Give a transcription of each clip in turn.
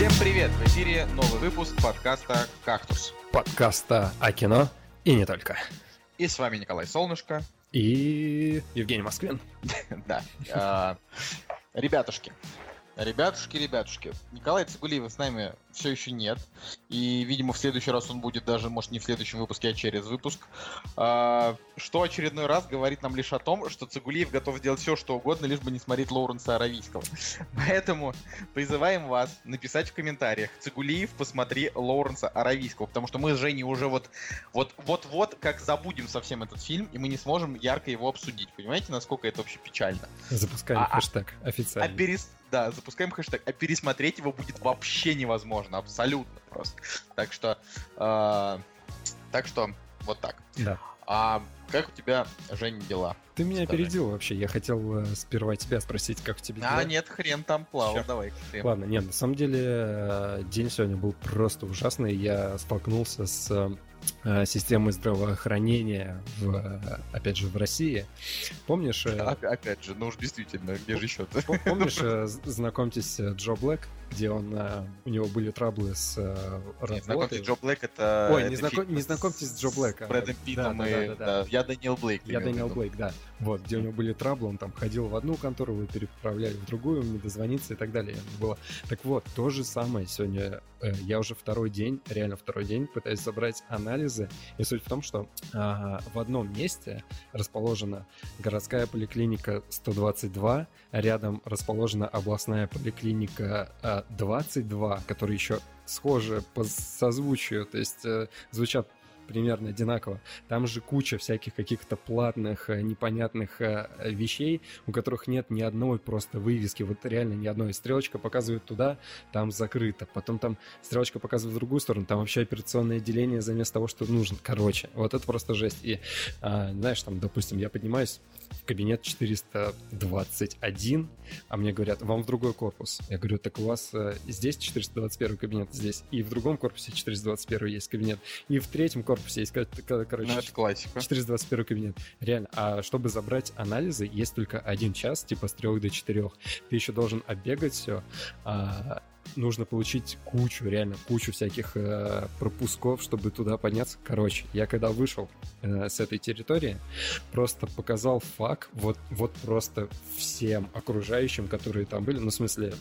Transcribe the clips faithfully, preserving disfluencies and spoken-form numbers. Всем привет! В эфире новый выпуск подкаста «Кактус». Подкаста о кино и не только. И с вами Николай Солнышко. И Евгений Москвин. Да. Ребятушки. Ребятушки, ребятушки. Николая Цыгулиева с нами все еще нет. И, видимо, в следующий раз он будет даже, может, не в следующем выпуске, а через выпуск. А, что очередной раз говорит нам лишь о том, что Цыгулиев готов сделать все, что угодно, лишь бы не смотреть Лоуренса Аравийского. Поэтому призываем вас написать в комментариях: Цыгулиев, посмотри Лоуренса Аравийского. Потому что мы с Женей уже вот, вот, вот-вот как забудем совсем этот фильм, и мы не сможем ярко его обсудить. Понимаете, насколько это вообще печально? Запускаем а, хэштег официально. А перес... Да, запускаем хэштег, а пересмотреть его будет вообще невозможно, абсолютно просто. Так что, э, так что, вот так. Да. А как у тебя, Жень, дела? Ты меня Скажи. опередил вообще, я хотел сперва тебя спросить, как у тебя дела. А, нет, хрен там плавал, Черт. давай. Хрен. Ладно, нет, на самом деле день сегодня был просто ужасный, я столкнулся с системой здравоохранения, в, опять же, в России. Помнишь... Опять же, ну уж действительно, где же еще-то? Помнишь, знакомьтесь, Джо Блэк, где он, у него были траблы с работой. Не знакомьтесь, Джо Блэк это... Ой, это не, знаком... не знакомьтесь с Джо Блэком. С Брэдом Питтом да, и... Да, да, да, да. Да. Я Даниэл Блейк. Я Даниэл Блейк, да. Вот, где у него были траблы, он там ходил в одну контору, его переправляли в другую, не дозвониться и так далее. Было. Так вот, то же самое сегодня. Я уже второй день, реально второй день, пытаюсь собрать анализы. И суть в том, что а, в одном месте расположена городская поликлиника сто двадцать два, рядом расположена областная поликлиника а, двадцать два, которые еще схожи по созвучию, то есть а, звучат примерно одинаково. Там же куча всяких каких-то платных, непонятных вещей, у которых нет ни одной просто вывески. Вот реально ни одной. Стрелочка показывает туда, там закрыто. Потом там стрелочка показывает в другую сторону, там вообще операционное отделение заместо того, что нужно. Короче, вот это просто жесть. И, а, знаешь, там, допустим, я поднимаюсь в кабинет четыреста двадцать один, а мне говорят, вам в другой корпус. Я говорю, так у вас здесь четыреста двадцать первый кабинет, здесь. И в другом корпусе четыреста двадцать первый есть кабинет. И в третьем корпусе есть, короче, ну, четыреста двадцать первый кабинет. Реально. А чтобы забрать анализы, есть только один час, типа с трех до четырех. Ты еще должен оббегать все. А, нужно получить кучу, реально, кучу всяких а, пропусков, чтобы туда подняться. Короче, я когда вышел а, с этой территории, просто показал фак вот, вот просто всем окружающим, которые там были. Ну, в смысле...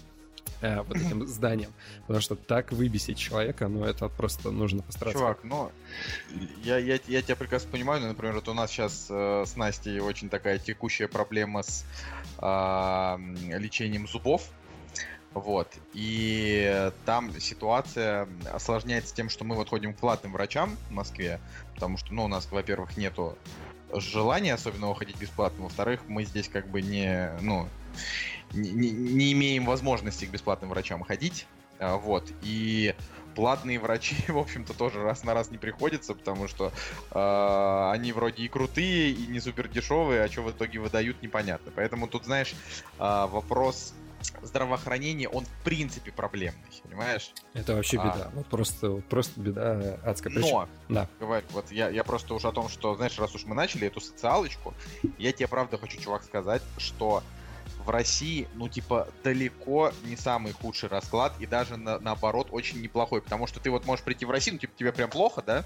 А, вот этим зданием. Потому что так выбесить человека, ну, это просто нужно постараться. Чувак, ну, я, я, я тебя прекрасно понимаю, но, например, вот у нас сейчас э, с Настей очень такая текущая проблема с э, лечением зубов. Вот. И там ситуация осложняется тем, что мы вот ходим к платным врачам в Москве, потому что, ну, у нас, во-первых, нету желания особенного ходить бесплатно, во-вторых, мы здесь как бы не, ну, не, не имеем возможности к бесплатным врачам ходить, вот, и платные врачи, в общем-то, тоже раз на раз не приходится, потому что э, они вроде и крутые, и не супер дешевые, а что в итоге выдают, непонятно, поэтому тут, знаешь, э, вопрос... здравоохранение, он в принципе проблемный, понимаешь? Это вообще беда, а, вот просто, просто беда адская. Но, да. Говорю, вот я, я просто уже о том, что, знаешь, раз уж мы начали эту социалочку, я тебе правда хочу, чувак, сказать, что в России, ну, типа, далеко не самый худший расклад, и даже, на, наоборот, очень неплохой, потому что ты вот можешь прийти в Россию, ну, типа, тебе прям плохо, да?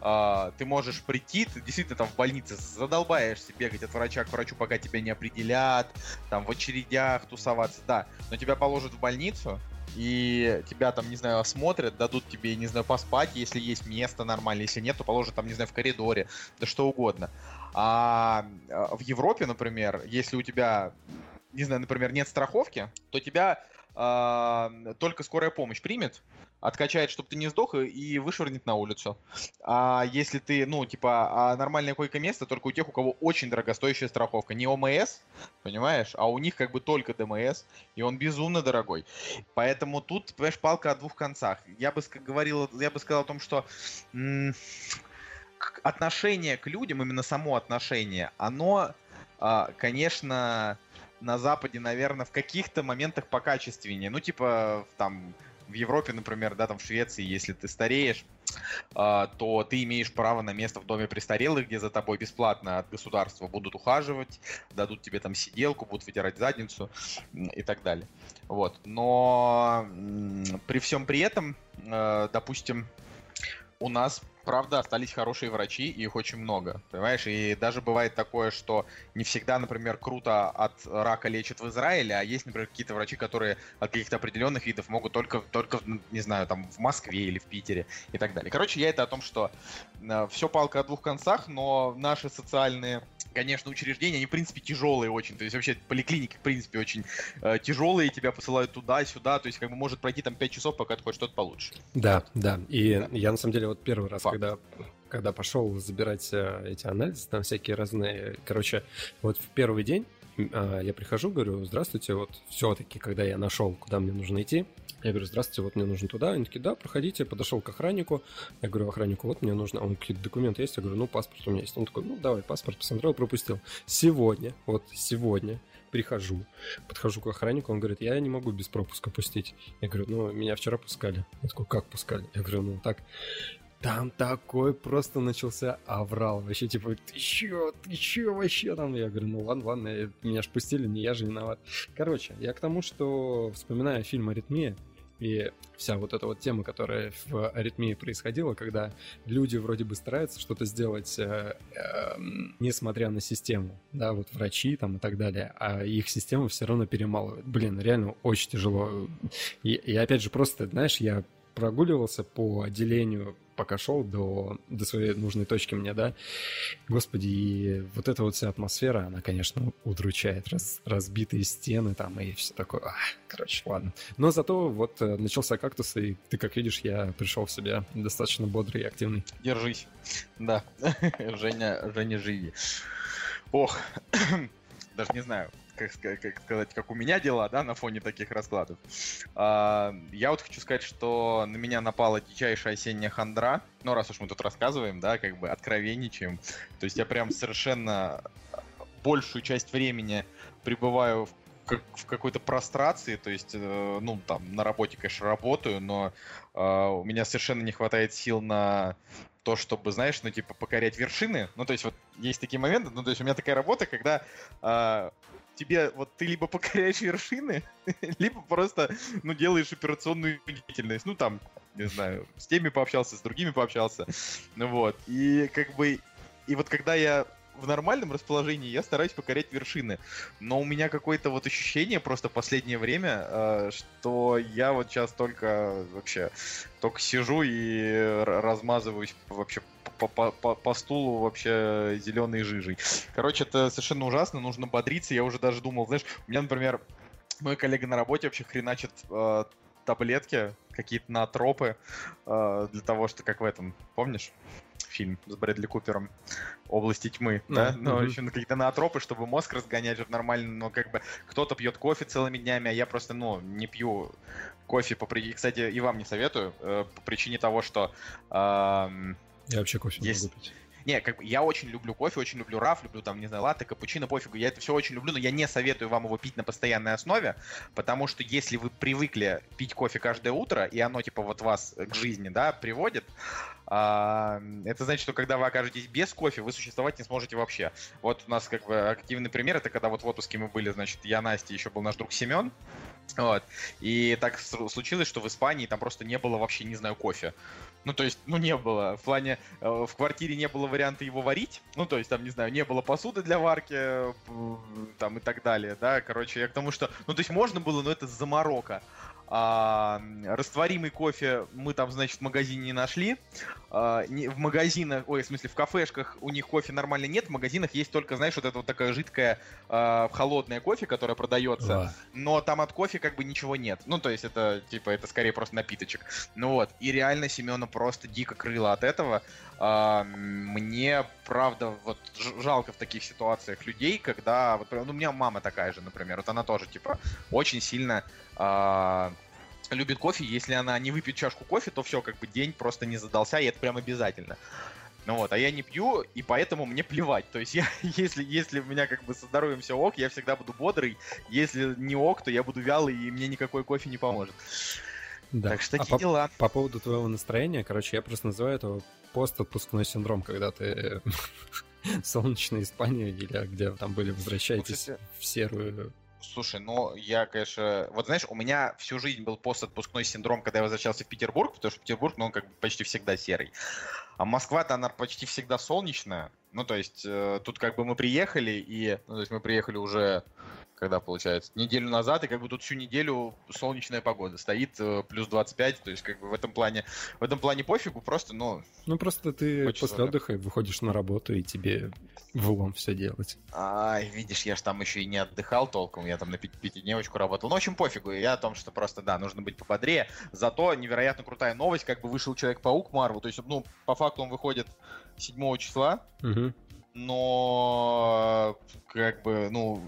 А, ты можешь прийти, ты действительно там в больнице задолбаешься бегать от врача к врачу, пока тебя не определят, там, в очередях тусоваться, да, но тебя положат в больницу, и тебя там, не знаю, осмотрят, дадут тебе, не знаю, поспать, если есть место нормально, если нет, то положат там, не знаю, в коридоре, да что угодно. А в Европе, например, если у тебя... не знаю, например, нет страховки, то тебя э, только скорая помощь примет, откачает, чтобы ты не сдох, и вышвырнет на улицу. А если ты, ну, типа, а нормальное койко-место только у тех, у кого очень дорогостоящая страховка. Не ОМС, понимаешь, а у них как бы только ДМС, и он безумно дорогой. Поэтому тут, понимаешь, палка о двух концах. Я бы говорил, я бы сказал о том, что... М- отношение к людям, именно само отношение, оно, э, конечно... на Западе, наверное, в каких-то моментах покачественнее. Ну, типа, там, в Европе, например, да, там в Швеции, если ты стареешь, э, то ты имеешь право на место в доме престарелых, где за тобой бесплатно от государства будут ухаживать, дадут тебе там сиделку, будут вытирать задницу и так далее. Вот. Но при всем при этом, э, допустим, у нас, правда, остались хорошие врачи, и их очень много, понимаешь? И даже бывает такое, что не всегда, например, круто от рака лечат в Израиле, а есть, например, какие-то врачи, которые от каких-то определенных видов могут только, только, не знаю, там, в Москве или в Питере и так далее. Короче, я это о том, что все палка о двух концах, но наши социальные, конечно, учреждения, они, в принципе, тяжелые очень. То есть вообще поликлиники, в принципе, очень э, тяжелые. Тебя посылают туда-сюда. То есть как бы может пройти там пять часов, пока ты хоть что-то получишь. Да, да. И да. я, на самом деле, вот первый раз, когда, когда пошел забирать э, эти анализы, там всякие разные... Короче, вот в первый день э, я прихожу, говорю, здравствуйте, вот все-таки, когда я нашел, куда мне нужно идти, я говорю, здравствуйте, вот мне нужно туда. Они такие, да, проходите. Подошел к охраннику. Я говорю, охраннику, вот мне нужно. Он какие-то документы есть? Я говорю, ну, паспорт у меня есть. Он такой, ну, давай, паспорт. Посмотрел, пропустил. Сегодня, вот сегодня прихожу, подхожу к охраннику. Он говорит, я не могу без пропуска пустить. Я говорю, ну, меня вчера пускали. Я такой, как пускали? Я говорю, ну, так... Там такой просто начался аврал. Вообще, типа, ты чё, ты чё вообще там? Я говорю, ну ладно, ладно, меня ж пустили, не я же виноват. Короче, я к тому, что вспоминаю фильм «Аритмия», и вся вот эта вот тема, которая в «Аритмии» происходила, когда люди вроде бы стараются что-то сделать, э, э, несмотря на систему, да, вот врачи там и так далее, а их система все равно перемалывает. Блин, реально очень тяжело. И, и опять же, просто, знаешь, я прогуливался по отделению, пока шел до, до своей нужной точки мне, да. Господи, и вот эта вот вся атмосфера, она, конечно, удручает. Раз, разбитые стены там и все такое. А, короче, ладно. Но зато вот начался «Кактус», и ты, как видишь, я пришел в себя достаточно бодрый и активный. Держись. Да. Женя, Женя, живи. Ох, даже не знаю, как, как сказать, как у меня дела, да, на фоне таких раскладов. А, я вот хочу сказать, что на меня напала дичайшая осенняя хандра. Ну, раз уж мы тут рассказываем, да, как бы откровенничаем. То есть я прям совершенно большую часть времени пребываю в, как, в какой-то прострации. То есть, ну, там, на работе, конечно, работаю, но а, у меня совершенно не хватает сил на... то, чтобы, знаешь, ну, типа, покорять вершины. Ну, то есть, вот есть такие моменты, ну, то есть, у меня такая работа, когда э, тебе, вот, ты либо покоряешь вершины, либо просто, ну, делаешь операционную деятельность. Ну, там, не знаю, с теми пообщался, с другими пообщался. Ну, вот. И, как бы, и вот когда я в нормальном расположении, я стараюсь покорять вершины. Но у меня какое-то вот ощущение просто последнее время, э, что я вот сейчас только вообще только сижу и размазываюсь вообще по, по, по, по стулу вообще зеленой жижей. Короче, это совершенно ужасно, нужно бодриться. Я уже даже думал, знаешь, у меня, например, мой коллега на работе вообще хреначит э, таблетки, какие-то натропы, э, для того, что как в этом, помнишь? Фильм с Брэдли Купером «Области тьмы», ну, да? Но угу. еще на какие-то наотропы, чтобы мозг разгонять же нормально, но как бы кто-то пьет кофе целыми днями, а я просто, ну, не пью кофе по причине... Кстати, и вам не советую, э, по причине того, что... Э, я вообще кофе есть... не могу пить. Не, как бы я очень люблю кофе, очень люблю раф, люблю там, не знаю, латте, капучино, пофигу, я это все очень люблю, но я не советую вам его пить на постоянной основе, потому что если вы привыкли пить кофе каждое утро, и оно типа вот вас к жизни, да, приводит, а, это значит, что когда вы окажетесь без кофе, вы существовать не сможете вообще. Вот у нас как бы активный пример, это когда вот в отпуске мы были, значит, я, Настя, еще был наш друг Семен. Вот. И так случилось, что в Испании там просто не было вообще, не знаю, кофе. Ну, то есть, ну, не было. В плане, э, в квартире не было варианта его варить. Ну, то есть, там, не знаю, не было посуды для варки, там, и так далее, да. Короче, я к тому, что... Ну, то есть, можно было, но это заморока. А, растворимый кофе мы там, значит, в магазине не нашли. А, не, в магазинах, ой, в смысле, в кафешках у них кофе нормально нет. В магазинах есть только, знаешь, вот это вот такая жидкая а, холодная кофе, которая продается. Wow. Но там от кофе как бы ничего нет. Ну, то есть это, типа, это скорее просто напиточек. Ну вот. И реально Семена просто дико крыло от этого. А, мне, правда, вот жалко в таких ситуациях людей, когда... Вот, ну, у меня мама такая же, например. Вот она тоже, типа, очень сильно... А, любит кофе, если она не выпьет чашку кофе, то все, как бы день просто не задался, и это прям обязательно. Ну вот, а я не пью, и поэтому мне плевать. То есть я, если, если у меня как бы со здоровьем все ок, я всегда буду бодрый, если не ок, то я буду вялый, и мне никакой кофе не поможет. Да. Так что такие а по, дела. По поводу твоего настроения, короче, я просто называю это постотпускной синдром, когда ты в солнечной Испании или где там были, возвращаетесь ну, в серую... Слушай, ну я, конечно... Вот знаешь, у меня всю жизнь был постотпускной синдром, когда я возвращался в Петербург, потому что Петербург, ну он как бы почти всегда серый. А Москва-то, она почти всегда солнечная. Ну то есть э, тут как бы мы приехали, и ну, то есть мы приехали уже... Когда, получается, неделю назад, и как бы тут всю неделю солнечная погода стоит, плюс двадцать пять, то есть как бы в этом плане, в этом плане пофигу, просто, ну... Ну, просто ты хочется, после отдыха да. выходишь на работу, и тебе в лом все делать. Ай, видишь, я ж там еще и не отдыхал толком, я там на пятидневочку работал. Ну, в общем, пофигу, я о том, что просто, да, нужно быть пободрее, зато невероятно крутая новость, как бы вышел Человек-паук Марвел, то есть, ну, по факту он выходит седьмого числа, угу. но как бы, ну...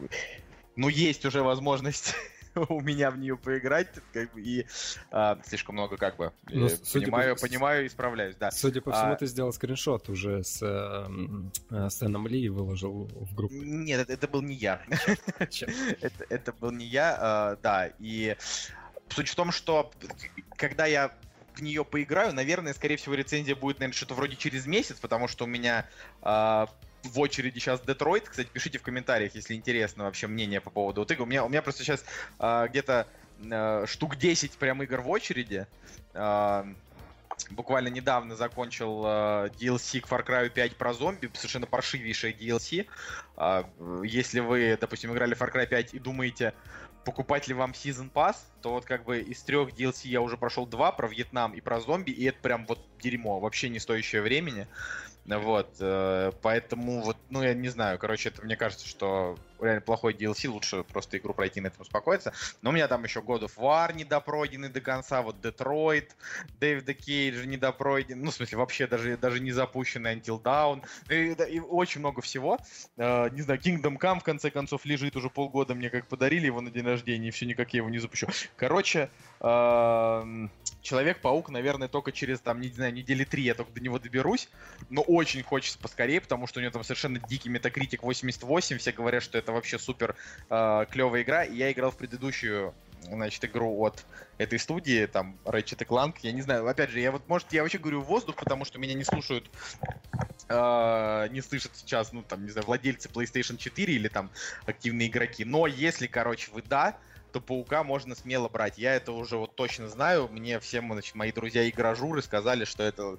Ну, есть уже возможность у меня в нее поиграть, как бы, и а, слишком много, как бы, ну, понимаю, по, понимаю, исправляюсь, да. Судя по всему, а, ты сделал скриншот уже с, э, с Сэном Ли и выложил в группу. Нет, это, это был не я. это, это был не я, э, да, и суть в том, что когда я в нее поиграю, наверное, скорее всего, рецензия будет, наверное, что-то вроде через месяц, потому что у меня... Э, в очереди сейчас Детройт. Кстати, пишите в комментариях, если интересно вообще мнение по поводу вот игр. У меня, у меня просто сейчас э, где-то э, штук десять прям игр в очереди. Э, буквально недавно закончил э, ди эл си к Фар Край пять про зомби. Совершенно паршивейшая ди эл си. Э, если вы, допустим, играли Фар Край пять и думаете... покупать ли вам Season Pass, то вот как бы из трех ди эл си я уже прошел два, про Вьетнам и про зомби, и это прям вот дерьмо, вообще не стоящее времени. Вот, поэтому вот, ну я не знаю, короче, это мне кажется, что реально плохой ди эл си, лучше просто игру пройти, на этом успокоиться. Но у меня там еще God of War недопройденный до конца, вот Детройт, Дэвида Кейджа недопройден, ну в смысле вообще даже, даже не запущенный Until Dawn, и, и очень много всего. Не знаю, Kingdom Come в конце концов лежит уже полгода, мне как подарили его на день рождения, и все никак я его не запущу. Короче, Человек-паук, наверное, только через, там, не знаю, недели три я только до него доберусь, но очень хочется поскорее, потому что у него там совершенно дикий метакритик восемьдесят восемь, все говорят, что это вообще супер клевая игра, и я играл в предыдущую, значит, игру от этой студии, там, Ratchet энд Clank, я не знаю, опять же, я вот, может, я вообще говорю в воздух, потому что меня не слушают, э, не слышат сейчас, ну, там, не знаю, владельцы PlayStation четыре или, там, активные игроки, но если, короче, вы да, то Паука можно смело брать, я это уже вот точно знаю, мне все, значит, мои друзья-игражуры сказали, что это...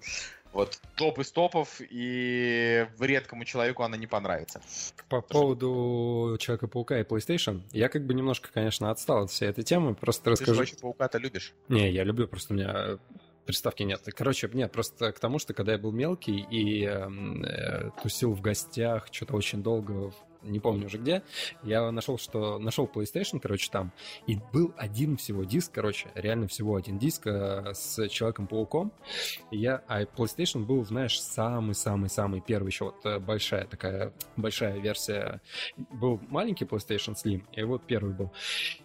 Вот топ из топов, и редкому человеку она не понравится. По Потому поводу что... Человека-паука и PlayStation, я как бы немножко, конечно, отстал от всей этой темы, просто Ты расскажу... Ты Человека-паука-то любишь? Не, я люблю, просто у меня приставки нет. Короче, нет, просто к тому, что когда я был мелкий и э, тусил в гостях что-то очень долго, не помню уже где, я нашел, что... Нашел PlayStation, короче, там, и был один всего диск, короче, реально всего один диск э, с Человеком-пауком. Я... А PlayStation был, знаешь, самый-самый-самый первый, еще вот большая такая, большая версия. Был маленький PlayStation Slim, и вот первый был.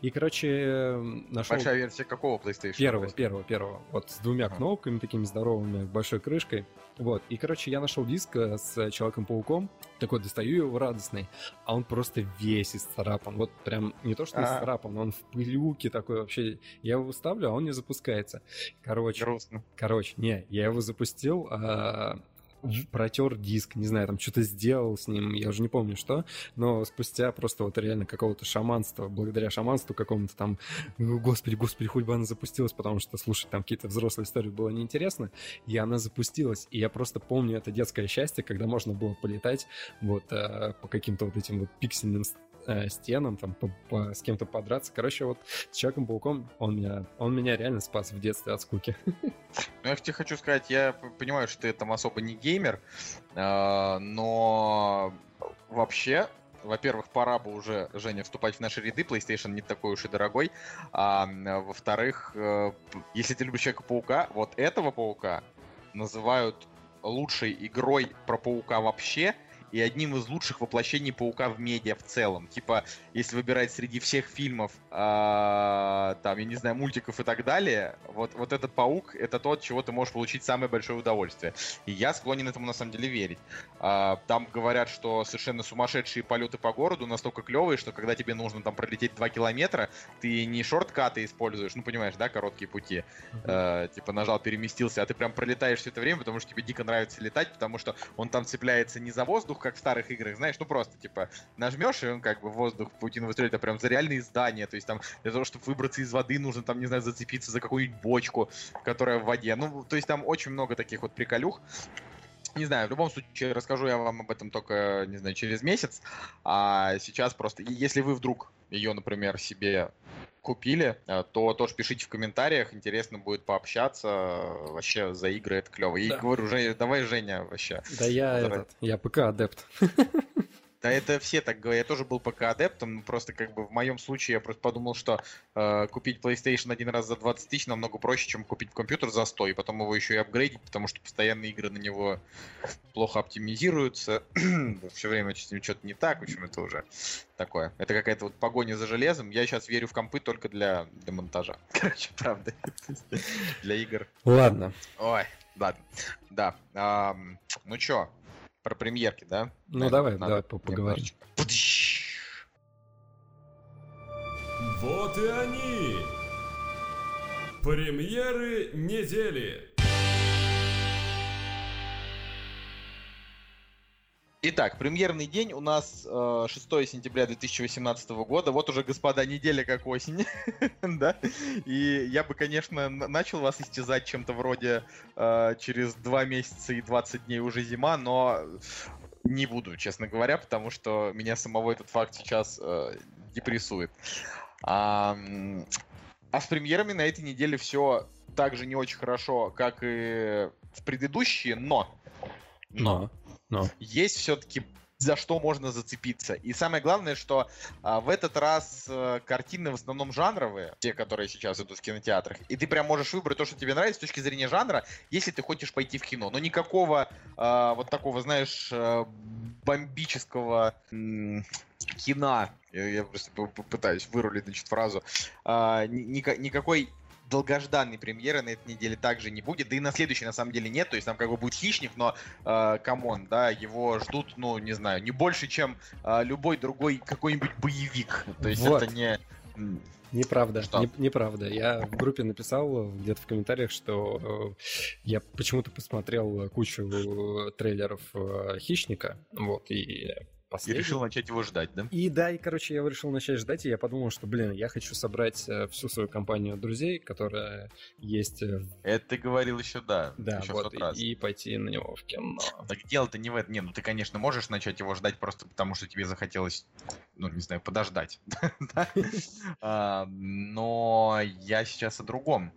И, короче, нашел... Большая версия какого PlayStation? Первого, первого, первого. Вот с двумя кнопками такими здоровыми, большой крышкой. Вот. И, короче, я нашел диск с Человеком-пауком, такой достаю его радостный, а он просто весь исцарапан. Вот прям не то, что исцарапан, он в пылюке такой вообще. Я его ставлю, а он не запускается. Короче, Грустно. короче, не, я его запустил, а... протер диск, не знаю, там что-то сделал с ним, я уже не помню что, но спустя просто вот реально какого-то шаманства, благодаря шаманству какому-то там, господи, господи, хоть бы она запустилась, потому что слушать там какие-то взрослые истории было неинтересно, и она запустилась, и я просто помню это детское счастье, когда можно было полетать вот по каким-то вот этим вот пиксельным стенам, там, по, по, с кем-то подраться. Короче, вот с Человеком-пауком он меня, он меня реально спас в детстве от скуки. Ну, я тебе хочу сказать, я понимаю, что ты там особо не геймер, э, но вообще, во-первых, пора бы уже, Женя, вступать в наши ряды, PlayStation не такой уж и дорогой, а во-вторых, э, если ты любишь Человека-паука, вот этого паука называют лучшей игрой про паука вообще, и одним из лучших воплощений Паука в медиа в целом. Типа, если выбирать среди всех фильмов, э, там, я не знаю, мультиков и так далее, вот, вот этот Паук — это тот, чего ты можешь получить самое большое удовольствие. И я склонен этому, на самом деле, верить. Э, там говорят, что совершенно сумасшедшие полеты по городу настолько клевые, что когда тебе нужно там пролететь два километра, ты не шорткаты используешь, ну, понимаешь, да, короткие пути, mm-hmm. э, типа, нажал, переместился, а ты прям пролетаешь все это время, потому что тебе дико нравится летать, потому что он там цепляется не за воздух, как в старых играх, знаешь, ну просто, типа, нажмешь, и он как бы воздух, паутина выстрелит, а прям за реальные здания, то есть там для того, чтобы выбраться из воды, нужно там, не знаю, зацепиться за какую-нибудь бочку, которая в воде, ну, то есть там очень много таких вот приколюх. Не знаю, в любом случае, расскажу я вам об этом только, не знаю, через месяц, а сейчас просто, если вы вдруг ее, например, себе купили, то тоже пишите в комментариях, интересно будет пообщаться, вообще за игры это клево. Да. И говорю, Женя, давай, Женя, вообще. Да я который... этот, я ПК-адепт. Да это все так говорят, я тоже был ПК-адептом, просто как бы в моем случае я просто подумал, что э, купить PlayStation один раз за двадцать тысяч намного проще, чем купить компьютер за сто, и потом его еще и апгрейдить, потому что постоянные игры на него плохо оптимизируются, все время с ним что-то не так, в общем, это уже такое. Это какая-то вот погоня за железом, я сейчас верю в компы только для, для монтажа, короче, правда, для игр. Ладно. Ой, ладно, да, а, ну чё? Про премьерки, да? Ну это давай, давай поговорим. Вот и они! Премьеры недели! Итак, премьерный день у нас э, шестое сентября две тысячи восемнадцатого года. Вот уже, господа, неделя как осень. Да? И я бы, конечно, начал вас истязать чем-то вроде э, через два месяца и двадцать дней уже зима, но не буду, честно говоря, потому что меня самого этот факт сейчас э, депрессует. А, а с премьерами на этой неделе все так же не очень хорошо, как и в предыдущие, но... Но... No. Есть все-таки за что можно зацепиться. И самое главное, что а, в этот раз а, картины в основном жанровые, те, которые сейчас идут в кинотеатрах, и ты прям можешь выбрать то, что тебе нравится с точки зрения жанра, если ты хочешь пойти в кино. Но никакого а, вот такого, знаешь, бомбического м- кино, я, я просто пытаюсь вырулить, значит, фразу, а, ни- никакой... долгожданной премьеры на этой неделе также не будет, да и на следующей на самом деле нет, то есть там как бы будет «Хищник», но, э, камон, да, его ждут, ну, не знаю, не больше, чем э, любой другой какой-нибудь боевик, то есть вот. Это не... Неправда, не, неправда. Я в группе написал где-то в комментариях, что э, я почему-то посмотрел кучу трейлеров э, «Хищника», вот, и... Последний. И решил начать его ждать, да? И да, и, короче, я решил начать ждать, и я подумал, что, блин, я хочу собрать всю свою компанию друзей, которая есть... Это ты говорил еще, да. Да, еще вот, и, и пойти на него в кино. Так дело-то не в этом. Не, ну ты, конечно, можешь начать его ждать просто потому, что тебе захотелось, ну, не знаю, подождать. Но я сейчас о другом.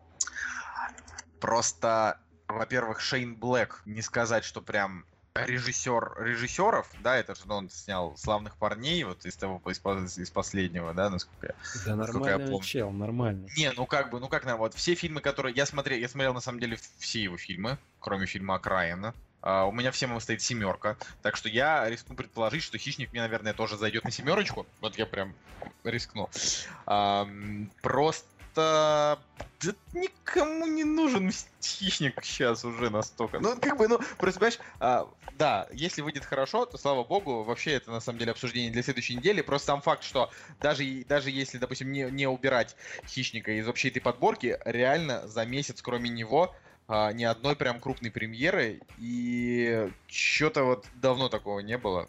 Просто, во-первых, Шейн Блэк, не сказать, что прям... режиссер режиссеров, да, это же он снял «Славных парней», вот из того, из, из последнего, да, насколько я, да, насколько я помню. Чел, нормально. Не, ну как бы, ну как нам, вот все фильмы, которые я смотрел, я смотрел на самом деле все его фильмы, кроме фильма «Окраина». Uh, у меня всем стоит семерка, так что я рискну предположить, что «Хищник» мне, наверное, тоже зайдет на семерочку, вот я прям рискну. Uh, просто Да никому не нужен «Хищник» сейчас уже настолько. Ну, как бы, ну, просто, понимаешь, а, да, если выйдет хорошо, то, слава богу, вообще это, на самом деле, обсуждение для следующей недели. Просто сам факт, что даже, даже если, допустим, не, не убирать «Хищника» из вообще этой подборки, реально за месяц, кроме него, а, ни одной прям крупной премьеры, и что-то вот давно такого не было.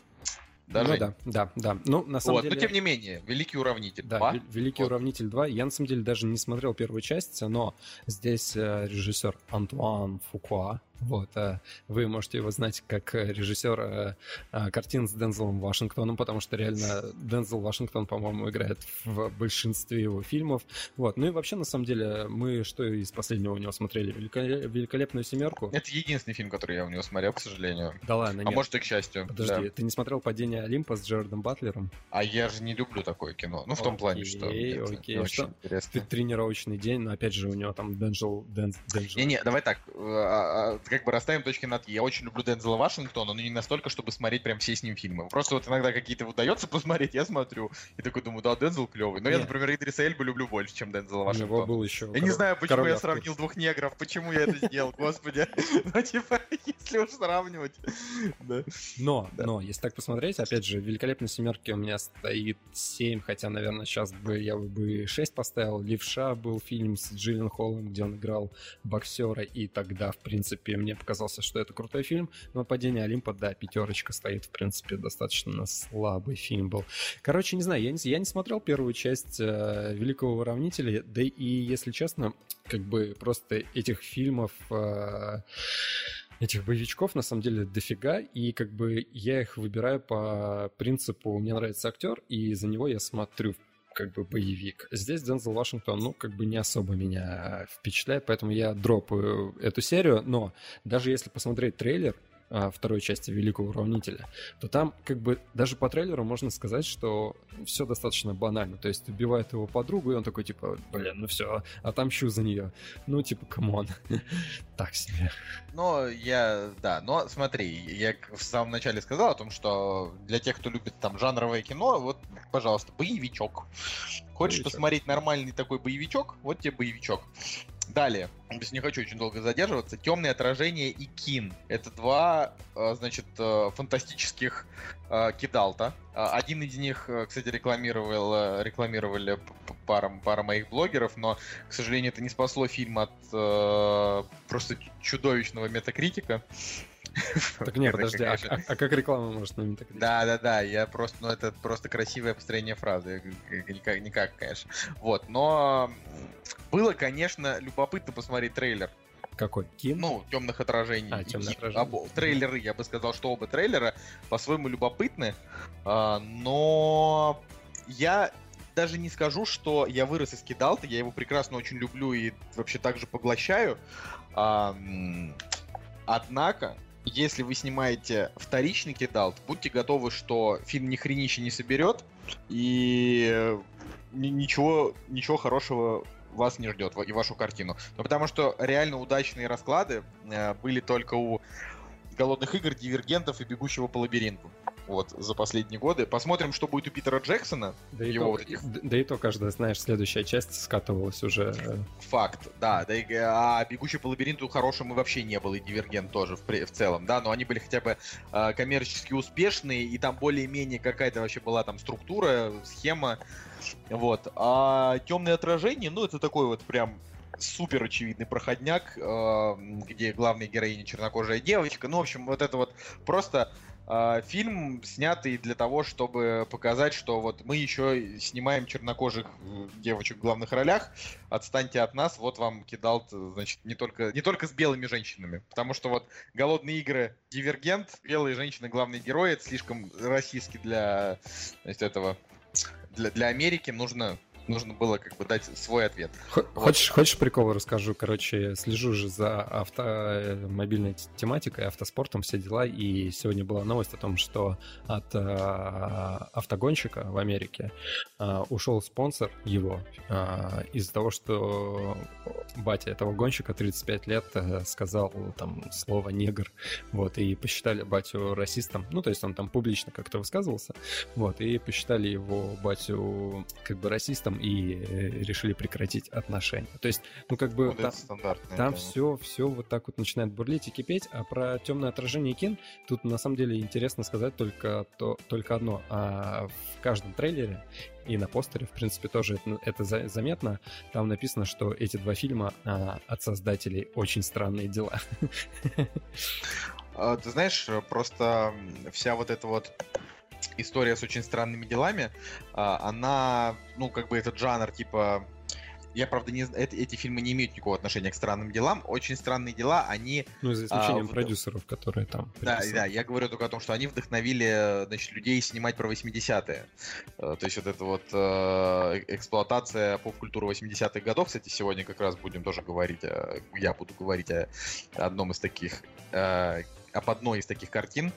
Даже... Ну да, да, да. Ну, на самом вот, деле... Но тем не менее, «Великий уравнитель да, два». «Великий вот. уравнитель два». Я на самом деле даже не смотрел первую часть, но здесь э, режиссер Антуан Фукуа. Вот, вы можете его знать как режиссера картин с Дензелом Вашингтоном, потому что реально Дензел Вашингтон, по-моему, играет в большинстве его фильмов. Вот, ну и вообще, на самом деле, мы что из последнего у него смотрели? «Великолепную семерку». Это единственный фильм, который я у него смотрел, к сожалению. Да ладно, нет. А может, и к счастью. Подожди, да. Ты не смотрел «Падение Олимпа» с Джерардом Батлером? А я же не люблю такое кино. Ну, в окей, том плане, что... Окей, окей, очень что? Интересно. Тренировочный день, но опять же у него там Дензел... Дензел... Не-не, давай так... как бы расставим точки над «и». Я очень люблю Дензела Вашингтона, но не настолько, чтобы смотреть прям все с ним фильмы. Просто вот иногда какие-то удается посмотреть, я смотрю, и такой думаю, да, Дензел клевый. Но Нет. я, например, Идриса Эльбу люблю больше, чем Дензела Вашингтона. Его был еще я король, не знаю, почему король, я сравнил двух негров, почему я это сделал, господи. Ну, типа, если уж сравнивать. Но, но, если так посмотреть, опять же, в «Великолепной семерке» у меня стоит семь, хотя, наверное, сейчас бы я бы шесть поставил. «Левша» был фильм с Джилленхолом, где он играл боксера, и тогда, в принципе, мне показалось, что это крутой фильм. Но «Падение Олимпа», да, пятерочка стоит, в принципе, достаточно слабый фильм был. Короче, не знаю, я не, я не смотрел первую часть э, «Великого уравнителя», да и, если честно, как бы просто этих фильмов... Э, Этих боевичков, на самом деле, дофига, и как бы я их выбираю по принципу «мне нравится актер», и за него я смотрю как бы боевик. Здесь Дензел Вашингтон, ну, как бы не особо меня впечатляет, поэтому я дропаю эту серию, но даже если посмотреть трейлер второй части «Великого уравнителя», то там как бы даже по трейлеру можно сказать, что все достаточно банально. То есть убивает его подругу, и он такой типа, блин, ну все, отомщу за нее. Ну типа, камон. Так себе. Ну, я, да, но смотри, я в самом начале сказал о том, что для тех, кто любит там жанровое кино, вот, пожалуйста, боевичок. Хочешь боевичок. Посмотреть нормальный такой боевичок? Вот тебе боевичок. Далее, не хочу очень долго задерживаться, «Темные отражения» и «Кин». Это два, значит, фантастических кидалта. Один из них, кстати, рекламировал, рекламировали пара, пара моих блогеров, но, к сожалению, это не спасло фильм от э, просто чудовищного метакритика. Так нет, подожди, а, а, а как реклама может на метакритике? Да-да-да, я просто, ну это просто красивое построение фразы, никак, никак, конечно. Вот, но было, конечно, любопытно посмотреть трейлер. Какой? Кин? Ну, «Темных отражений». А, «Темных отражений». Оба, трейлеры, я бы сказал, что оба трейлера по-своему любопытны, а, но я... Даже не скажу, что я вырос из кидалта, я его прекрасно очень люблю и вообще так же поглощаю. А, однако, если вы снимаете вторичный кидалт, будьте готовы, что фильм ни хренища не соберет, и ничего, ничего хорошего вас не ждет, и вашу картину. Но потому что реально удачные расклады были только у «Голодных игр», «Дивергентов» и «Бегущего по лабиринту». Вот, за последние годы. Посмотрим, что будет у Питера Джексона. Да, его и, то, вот этих... да, да и то, каждая, знаешь, следующая часть скатывалась уже. Факт, да. да и, а «Бегущий по лабиринту» хорошим и вообще не был, и «Дивергент» тоже в, в целом, да, но они были хотя бы э, коммерчески успешные, и там более-менее какая-то вообще была там структура, схема, вот. А «Темные отражения», ну, это такой вот прям... супер очевидный проходняк, где главная героиня чернокожая девочка. Ну, в общем, вот это вот просто фильм, снятый для того, чтобы показать, что вот мы еще снимаем чернокожих девочек в главных ролях. Отстаньте от нас, вот вам кидал, значит, не только, не только с белыми женщинами. Потому что вот «Голодные игры», «Дивергент», белые женщины, главные герои, это слишком российски для, значит, этого, для, для Америки. Нужно... Нужно было как бы дать свой ответ. Х- вот. Хочешь, хочешь прикол расскажу? Короче, слежу же за автомобильной тематикой, автоспортом, все дела. И сегодня была новость о том, что от а, автогонщика в Америке а, ушел спонсор его а, из-за того, что батя этого гонщика тридцать пять лет сказал там слово «негр». Вот, и посчитали батю расистом. Ну, то есть он там публично как-то высказывался. Вот, и посчитали его батю как бы расистом и решили прекратить отношения. То есть, ну как бы вот там, там все, все вот так вот начинает бурлить и кипеть. А про «Темное отражение» Кин тут на самом деле интересно сказать только, то, только одно. А в каждом трейлере и на постере, в принципе, тоже это, это за, заметно. Там написано, что эти два фильма а, от создателей «Очень странные дела». Ты знаешь, просто вся вот эта вот история с «Очень странными делами», она, ну, как бы этот жанр, типа... Я, правда, не эти, эти фильмы не имеют никакого отношения к странным делам. «Очень странные дела», они... Ну, за исключением а, вот, продюсеров, которые там... Да, да, я говорю только о том, что они вдохновили, значит, людей снимать про восьмидесятые. То есть вот эта вот эксплуатация поп-культуры восьмидесятых годов. Кстати, сегодня как раз будем тоже говорить... Я буду говорить о одном из таких... Об одной из таких картин.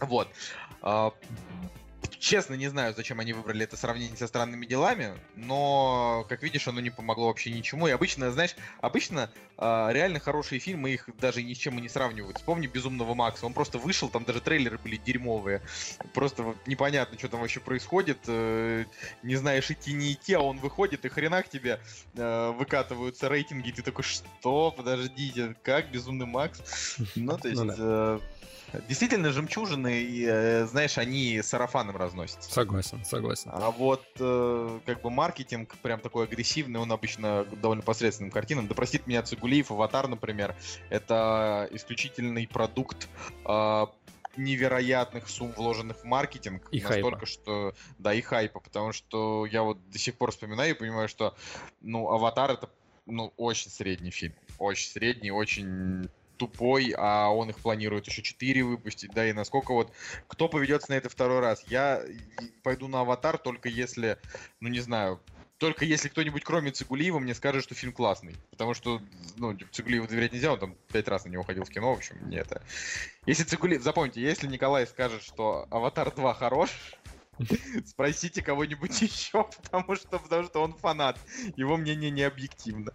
Вот. Честно, не знаю, зачем они выбрали это сравнение со «Странными делами», но, как видишь, оно не помогло вообще ничему. И обычно, знаешь, обычно э, реально хорошие фильмы, их даже ни с чем и не сравнивают. Вспомни «Безумного Макса», он просто вышел, там даже трейлеры были дерьмовые. Просто вот непонятно, что там вообще происходит, э, не знаешь, идти не идти, а он выходит, и хрена к тебе э, выкатываются рейтинги, и ты такой, что, подождите, как «Безумный Макс»? Ну, то есть... Действительно, жемчужины, знаешь, они сарафаном разносятся. Согласен, согласен. А вот как бы маркетинг прям такой агрессивный, он обычно довольно посредственным картинам. Да простит меня Цыгулиев, «Аватар», например, это исключительный продукт невероятных сумм, вложенных в маркетинг. И настолько, хайпа. Что... Да, и хайпа, потому что я вот до сих пор вспоминаю и понимаю, что, ну, «Аватар» — это, ну, очень средний фильм. Очень средний, очень... тупой, а он их планирует еще четыре выпустить, да, и насколько вот... Кто поведется на это второй раз? Я пойду на «Аватар» только если, ну не знаю, только если кто-нибудь кроме Цыгулиева мне скажет, что фильм классный. Потому что, ну, Цыгулиеву доверять нельзя, он там пять раз на него ходил в кино, в общем, мне это... Если Цыгулиев... Запомните, если Николай скажет, что «Аватар два» хорош, спросите кого-нибудь еще, потому что, потому что он фанат. Его мнение не объективно.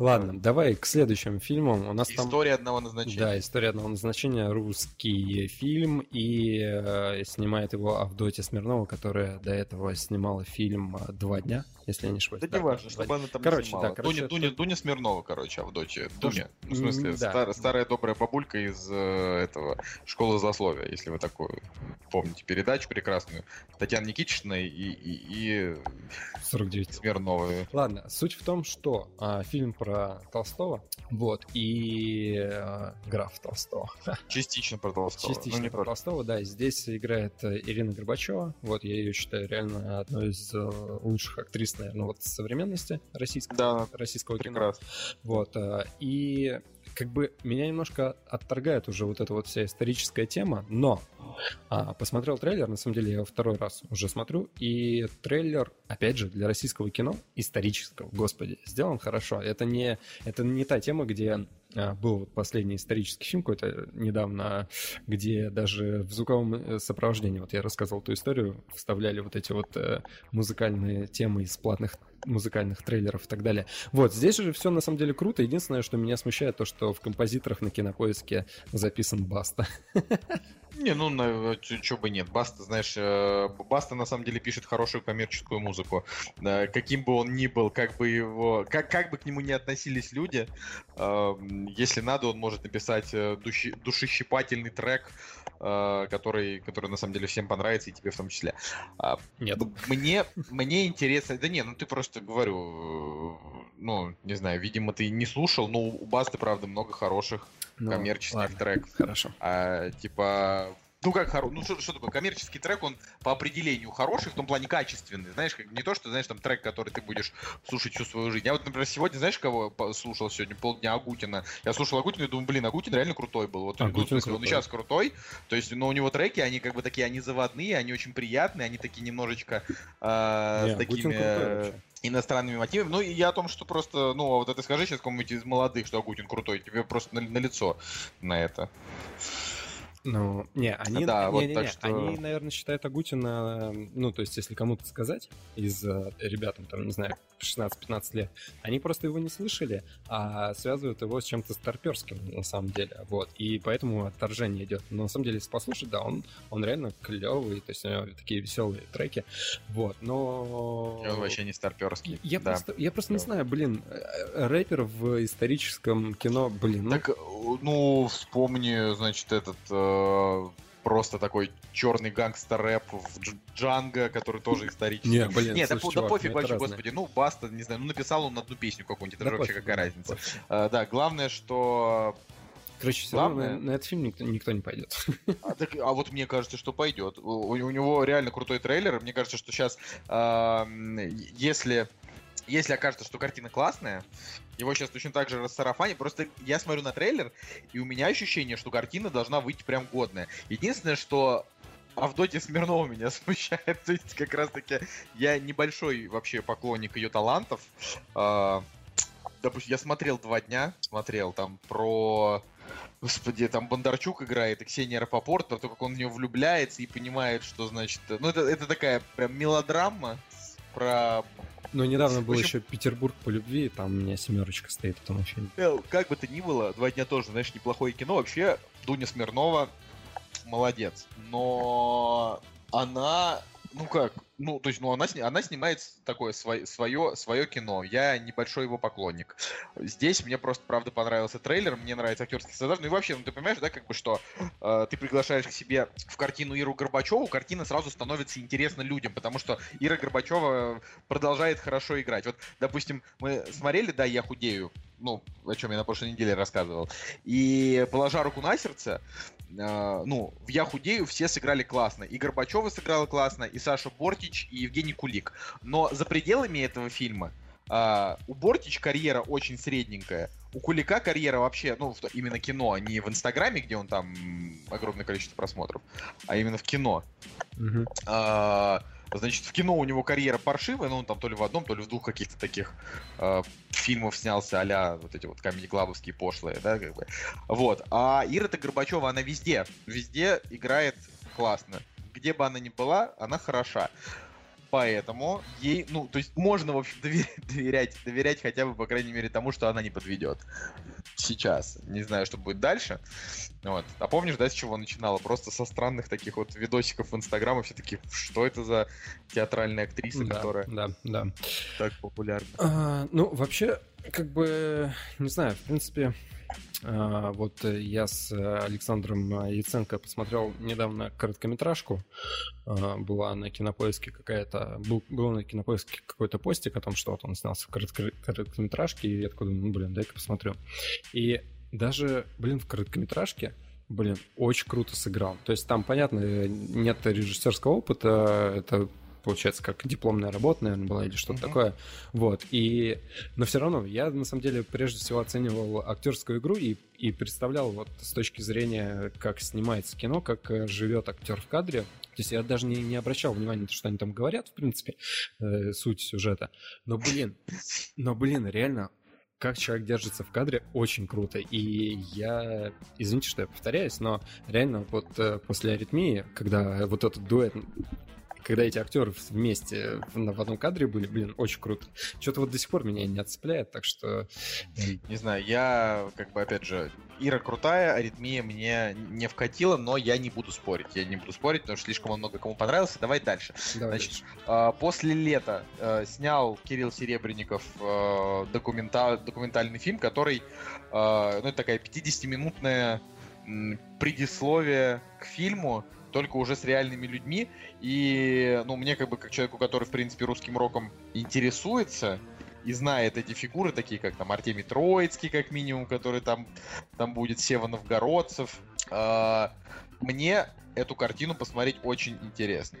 Ладно, давай к следующим фильмам. У нас «История там... одного назначения». Да, «История одного назначения», русский фильм, и э, снимает его Авдотья Смирнова, которая до этого снимала фильм «Два дня», если я не ошибаюсь. Да, да не важно, чтобы она там короче, снимала. Да, короче, Дуня, это... Дуня, Дуня Смирнова, короче, Авдотья. Дуня. Ну, в смысле, да. стар, старая добрая бабулька из э, этого «Школы злословия», если вы такую помните передачу прекрасную. Татьяна Никитична и, и, и... сорок девять Смирнова. Ладно, суть в том, что а, фильм про Толстого, вот, и а, граф Толстого. Частично про Толстого. Частично ну, про тоже. Толстого, да. И здесь играет Ирина Горбачева. Вот, я ее считаю реально одной из лучших актрис, наверное, вот современности российского, да, российского кино. Вот, а, и... Как бы меня немножко отторгает уже вот эта вот вся историческая тема, но а, посмотрел трейлер, на самом деле я его второй раз уже смотрю, и трейлер, опять же, для российского кино, исторического, господи, сделан хорошо. Это не, это не та тема, где а, был вот последний исторический фильм какой-то недавно, где даже в звуковом сопровождении, вот я рассказывал эту историю, вставляли вот эти вот э, музыкальные темы из платных музыкальных трейлеров и так далее. Вот, здесь же все на самом деле круто. Единственное, что меня смущает, то, что в композиторах на Кинопоиске записан Баста. Не, ну, чего бы нет. Баста, знаешь, Баста на самом деле пишет хорошую коммерческую музыку. Каким бы он ни был, как бы его, как, как бы к нему ни относились люди, если надо, он может написать души, душещипательный трек, который, который на самом деле всем понравится, и тебе в том числе. Нет. Мне, мне интересно... Да не, ну ты просто, говорю, ну, не знаю, видимо, ты не слушал, но у Басты, правда, много хороших ну, коммерческих ладно, треков. Хорошо. А, типа... Ну, как хоро... ну что, что такое? Коммерческий трек, он по определению хороший, в том плане качественный. Знаешь, как не то, что, знаешь, там трек, который ты будешь слушать всю свою жизнь. Я вот, например, сегодня, знаешь, кого слушал сегодня? Полдня Агутина. Я слушал Агутина и думаю, блин, Агутин реально крутой был. Вот, Агутин, ну, в смысле, крутой. Он сейчас крутой. То есть, но ну, у него треки, они как бы такие, они заводные, они очень приятные, они такие немножечко э, Не, с такими... Крутой, иностранными мотивами. Ну, и я о том, что просто, ну, вот это скажи сейчас кому-нибудь из молодых, что Агутин крутой, тебе просто на, на лицо на это. Ну, не, они, да, не, вот не, так не, что... они, наверное, считают Агутина, ну, то есть, если кому-то сказать из ребят, там, не знаю, шестнадцать-пятнадцать лет, они просто его не слышали, а связывают его с чем-то старперским, на самом деле, вот, и поэтому отторжение идет. Но, на самом деле, если послушать, да, он, он реально клевый, то есть, у него такие веселые треки, вот, но... Он вообще не старперский, я да. Просто, я просто да. не знаю, блин, рэпер в историческом кино, блин, так, ну... ну, вспомни, значит, этот... просто такой черный гангстер-рэп в дж- Джанго, который тоже исторический. Не, блин, Нет, слушай, да, чувак, да пофиг вообще, разное. Господи, ну, Баста, не знаю, ну, написал он одну песню какую-нибудь, это да же вообще какая разница. А, да, главное, что... Короче, все равно на, на этот фильм никто, никто не пойдет. А, так, а вот мне кажется, что пойдет. У, у него реально крутой трейлер, мне кажется, что сейчас, а, если... Если окажется, что картина классная, его сейчас точно так же рассарафанят. Просто я смотрю на трейлер, и у меня ощущение, что картина должна выйти прям годная. Единственное, что Авдотья Смирнова меня смущает. То есть как раз-таки я небольшой вообще поклонник ее талантов. Допустим, я смотрел «Два дня», смотрел там про... Господи, там Бондарчук играет, и Ксения Рапопорт, про то, как он в нее влюбляется и понимает, что значит... Ну, это, это такая прям мелодрама про... Ну, недавно был общем... еще «Петербург по любви», там у меня семерочка стоит в том фильме. Как бы то ни было, «Два дня» тоже, знаешь, неплохое кино. Вообще, Дуня Смирнова молодец, но она... Ну как, ну то есть, ну она, она снимает такое свое, свое, свое кино. Я небольшой его поклонник. Здесь мне просто, правда, понравился трейлер, мне нравится актерский состав. Ну и вообще, ну ты понимаешь, да, как бы что э, ты приглашаешь к себе в картину Иру Горбачеву, картина сразу становится интересна людям, потому что Ира Горбачева продолжает хорошо играть. Вот, допустим, мы смотрели, да, «Я худею», ну, о чем я на прошлой неделе рассказывал, и «Положа руку на сердце», э, ну, в «Я худею» все сыграли классно. И Горбачева сыграла классно, и Саша Бортич, и Евгений Кулик. Но за пределами этого фильма э, у Бортич карьера очень средненькая, у Кулика карьера вообще, ну, в, именно кино, а не в Инстаграме, где он там огромное количество просмотров, а именно в кино. Mm-hmm. э, Значит, в кино у него карьера паршивая, но он там то ли в одном, то ли в двух каких-то таких э, фильмов снялся, а-ля вот эти вот камеди-клабовские пошлые, да, как бы. Вот. А Ира-то Горбачева, она везде, везде играет классно. Где бы она ни была, она хороша. Поэтому ей, ну, то есть можно, в общем, доверять, доверять хотя бы, по крайней мере, тому, что она не подведет. Сейчас. Не знаю, что будет дальше. Вот. А помнишь, да, с чего начинала? Просто со странных таких вот видосиков в Инстаграм, и все такие, что это за театральная актриса, да, которая да, да. так популярна? А, ну, вообще, как бы, не знаю, в принципе... Вот я с Александром Яценко посмотрел недавно короткометражку. Была на Кинопоиске какая-то... Был, был на Кинопоиске какой-то постик о том, что вот он снялся в коротко- короткометражке, и я такой думаю, ну, блин, дай-ка посмотрю. И даже, блин, в короткометражке, блин, очень круто сыграл. То есть там, понятно, нет режиссерского опыта, это... получается, как дипломная работа, наверное, была или что-то mm-hmm. такое. Вот. И... Но все равно я, на самом деле, прежде всего оценивал актерскую игру и, и представлял вот с точки зрения, как снимается кино, как живет актер в кадре. То есть я даже не, не обращал внимания на то, что они там говорят, в принципе, э, суть сюжета. Но, блин, но, блин, реально... как человек держится в кадре, очень круто. И я, извините, что я повторяюсь, но реально вот после «Аритмии», когда вот этот дуэт, когда эти актеры вместе в одном кадре были, блин, очень круто. Что-то вот до сих пор меня не отцепляет, так что... Не знаю, я, как бы, опять же, Ира крутая, «Аритмия» мне не вкатила, но я не буду спорить. Я не буду спорить, потому что слишком много кому понравился. Давай дальше. Давай. Значит, дальше. «После лета» снял Кирилл Серебренников документальный документальный фильм, который, э, ну, это такая пятидесятиминутное предисловие к фильму, только уже с реальными людьми, и, ну, мне, как бы, как человеку, который, в принципе, русским роком интересуется и знает эти фигуры, такие как там Артемий Троицкий, как минимум, который там, там будет, Сева Новгородцев, э, мне эту картину посмотреть очень интересно.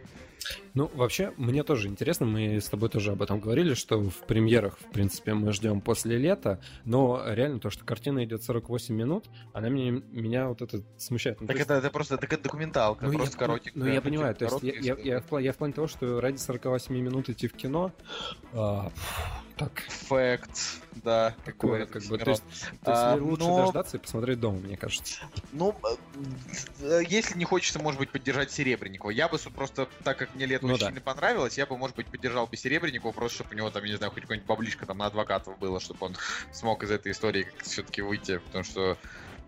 Ну, вообще, мне тоже интересно, мы с тобой тоже об этом говорили, что в премьерах, в принципе, мы ждем «После лета», но реально то, что картина идет сорок восемь минут, она меня, меня вот это смущает. Ну, так это, есть... это просто так это документалка, ну, просто я, коротенькая. Ну, я понимаю, то есть я, я, я, я, я в плане того, что ради сорок восемь минут идти в кино, а, так... Факт, да. Такое, как бы, то есть, то есть а, лучше но... дождаться и посмотреть дома, мне кажется. Ну, если не хочется, может быть, поддержать Серебренникова, я бы просто, так как мне «Лет ну, мужчины» да. понравилось, я бы, может быть, поддержал бы Серебренникова, просто чтобы у него там, я не знаю, хоть какой-нибудь баблишка там на адвокатов было, чтобы он смог из этой истории как все-таки выйти, потому что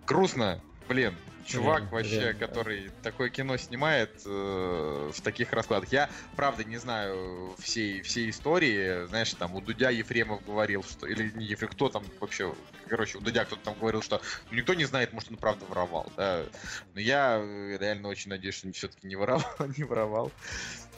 грустно, блин, чувак блин, вообще, блин, который да. такое кино снимает э, в таких раскладах. Я, правда, не знаю всей, всей истории, знаешь, там у Дудя Ефремов говорил, что, или не Ефремов, кто там вообще, короче, у Дудя кто-то там говорил, что никто не знает, может, он правда воровал, да, но я реально очень надеюсь, что он все-таки не воровал, не воровал.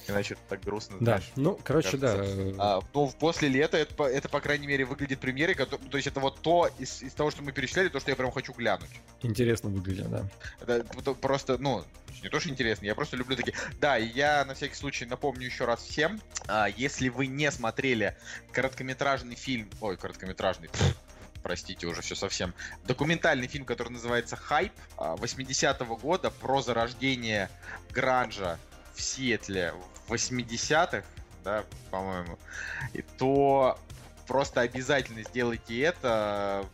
Иначе это так грустно. Да, знаешь, ну, короче, кажется. да. А, ну, «После лета» это, это, по крайней мере, выглядит премьерой. То есть это вот то из, из того, что мы перечисляли, то, что я прям хочу глянуть. Интересно выглядит, да. Это, это просто, ну, не то, что интересно, я просто люблю такие... Да, и я на всякий случай напомню еще раз всем, а, если вы не смотрели короткометражный фильм... Ой, короткометражный фильм. Простите, уже все совсем. Документальный фильм, который называется «Хайп» восьмидесятого года про зарождение гранжа в Сиэтле в восьмидесятых, да, по-моему, и то просто обязательно сделайте это.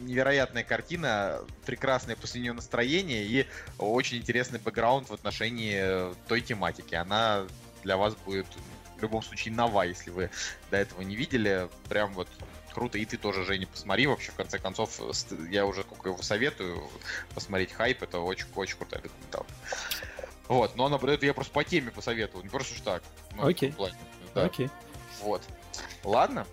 невероятная картина, прекрасное после нее настроение и очень интересный бэкграунд в отношении той тематики. Она для вас будет в любом случае нова, если вы до этого не видели. Прям вот круто. И ты тоже, Женя, посмотри. Вообще, в конце концов, я уже только его советую посмотреть. Хайп — это очень-очень крутая документалка. Вот, но она, это я просто по теме посоветовал, не просто уж так. Окей, ну, да. Окей. Вот. Ладно.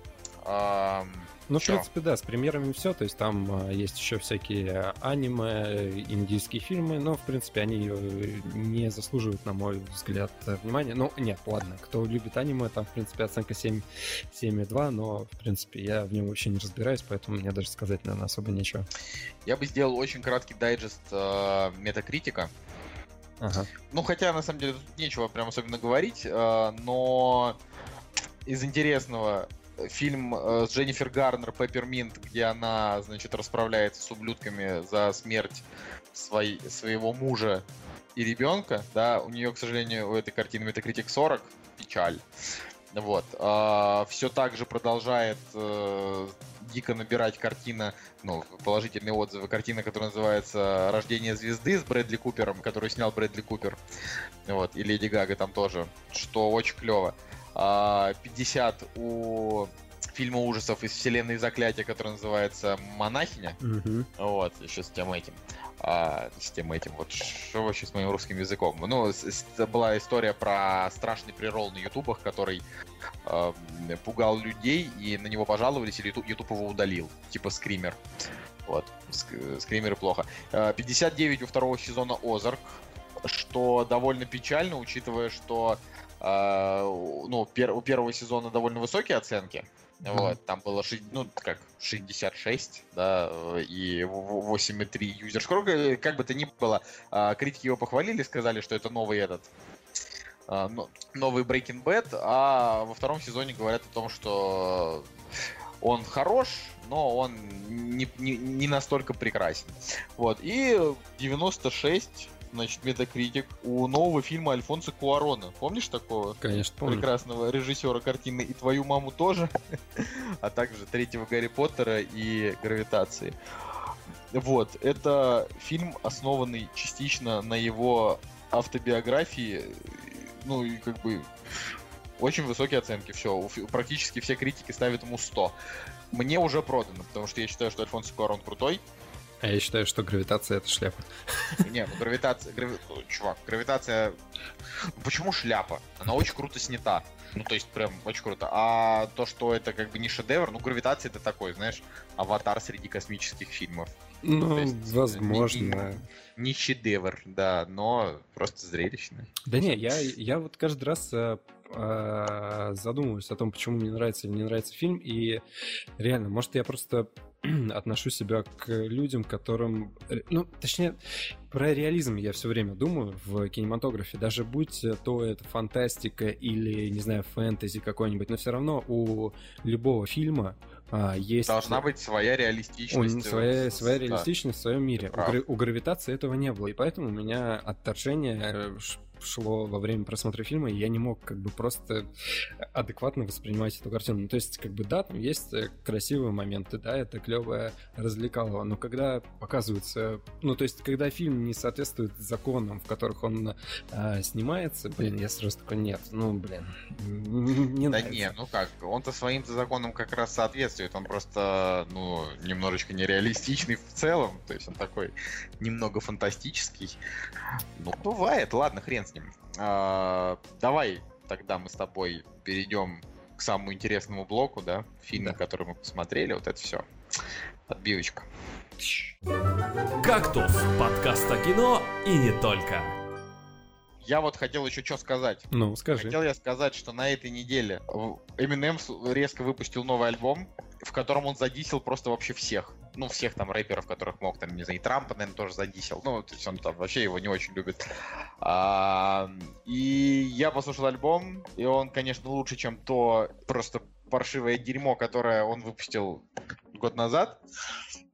А, ну, всё. В принципе, да, с премьерами все. То есть там есть еще всякие аниме, индийские фильмы, но, в принципе, они не заслуживают, на мой взгляд, внимания. Ну, нет, ладно, кто любит аниме, там, в принципе, оценка семь и два, но, в принципе, я в нем вообще не разбираюсь, поэтому мне даже сказать, наверное, особо нечего. Я бы сделал очень краткий дайджест э, Метакритика. Ага. Ну, хотя, на самом деле, тут нечего прям особенно говорить, э, но из интересного фильм э, с Дженнифер Гарнер «Пепперминт», где она, значит, расправляется с ублюдками за смерть своей, своего мужа и ребенка, да, у нее, к сожалению, у этой картины Метакритик сорок, печаль. Вот. А, все так же продолжает э, дико набирать картина, ну, положительные отзывы. Картина, которая называется «Рождение звезды» с Брэдли Купером, которую снял Брэдли Купер. Вот. И Леди Гага там тоже, что очень клево. А, пятьдесят у фильма ужасов из вселенной «Заклятия», который называется «Монахиня». Mm-hmm. Вот, еще с тем этим. А, с тем этим, вот, что вообще с моим русским языком? Ну, с, с, была история про страшный прерол на ютубах, который э, пугал людей, и на него пожаловались, и ютуб, ютуб его удалил. Типа скример. Вот, ск- скримеры плохо. А, пятьдесят девять у второго сезона «Озарк», что довольно печально, учитывая, что Uh, ну, пер- у первого сезона довольно высокие оценки. Mm-hmm. Вот, там было ши- ну, как, шестьдесят шесть, да, и восемь целых три юзерскорка. Как бы то ни было, uh, критики его похвалили, сказали, что это новый этот uh, no- новый Breaking Bad, а во втором сезоне говорят о том, что он хорош, но он не, не, не настолько прекрасен. Вот. И девяносто шесть. Значит, Метакритик у нового фильма Альфонсо Куарона. Помнишь такого? Конечно, помню. Прекрасного режиссера картины «И твою маму тоже», а также третьего Гарри Поттера и «Гравитации». Вот, это фильм, основанный частично на его автобиографии, ну и как бы очень высокие оценки. Все, практически все критики ставят ему сто. Мне уже продано, потому что я считаю, что Альфонсо Куарон крутой. А я считаю, что «Гравитация» — это шляпа. Не, ну «Гравитация», грави... чувак, «Гравитация», почему шляпа? Она очень круто снята. Ну, то есть, прям очень круто. А то, что это как бы не шедевр, ну, «Гравитация» — это такой, знаешь, аватар среди космических фильмов. Ну, есть, возможно. Не, не шедевр, да, но просто зрелищно. Да не, я, я вот каждый раз э, задумываюсь о том, почему мне нравится или не нравится фильм, и реально, может, я просто отношу себя к людям, которым... Ну, точнее, про реализм я все время думаю в кинематографе. Даже будь то это фантастика или, не знаю, фэнтези какой-нибудь, но все равно у любого фильма а, есть... Должна быть своя реалистичность. Он, своя, своя реалистичность, да, в своем мире. У, у «Гравитации» этого не было, и поэтому у меня отторжение шло во время просмотра фильма, и я не мог как бы просто адекватно воспринимать эту картину. Ну, то есть, как бы, да, там есть красивые моменты, да, это клевое развлекало, но когда показывается... Ну, то есть, когда фильм не соответствует законам, в которых он э, снимается, блин, я сразу такой, нет, ну, блин, не нравится. Да не, ну как, он-то своим-то законам как раз соответствует, он просто, ну, немножечко нереалистичный в целом, то есть, он такой немного фантастический. Ну, бывает, ладно, хрен с ним. А, давай тогда мы с тобой перейдем к самому интересному блоку, да, фильмы, да, которые мы посмотрели, вот это все. Отбивочка. «Кактус» — подкаст о кино и не только. Я вот хотел еще что сказать. Ну, скажи. Хотел я сказать, что на этой неделе Eminem резко выпустил новый альбом, в котором он задисел просто вообще всех. Ну, всех там рэперов, которых мог, там, не знаю, и Трампа, наверное, тоже задисел. Ну, то есть он там вообще его не очень любит. А, и я послушал альбом, и он, конечно, лучше, чем то просто паршивое дерьмо, которое он выпустил год назад.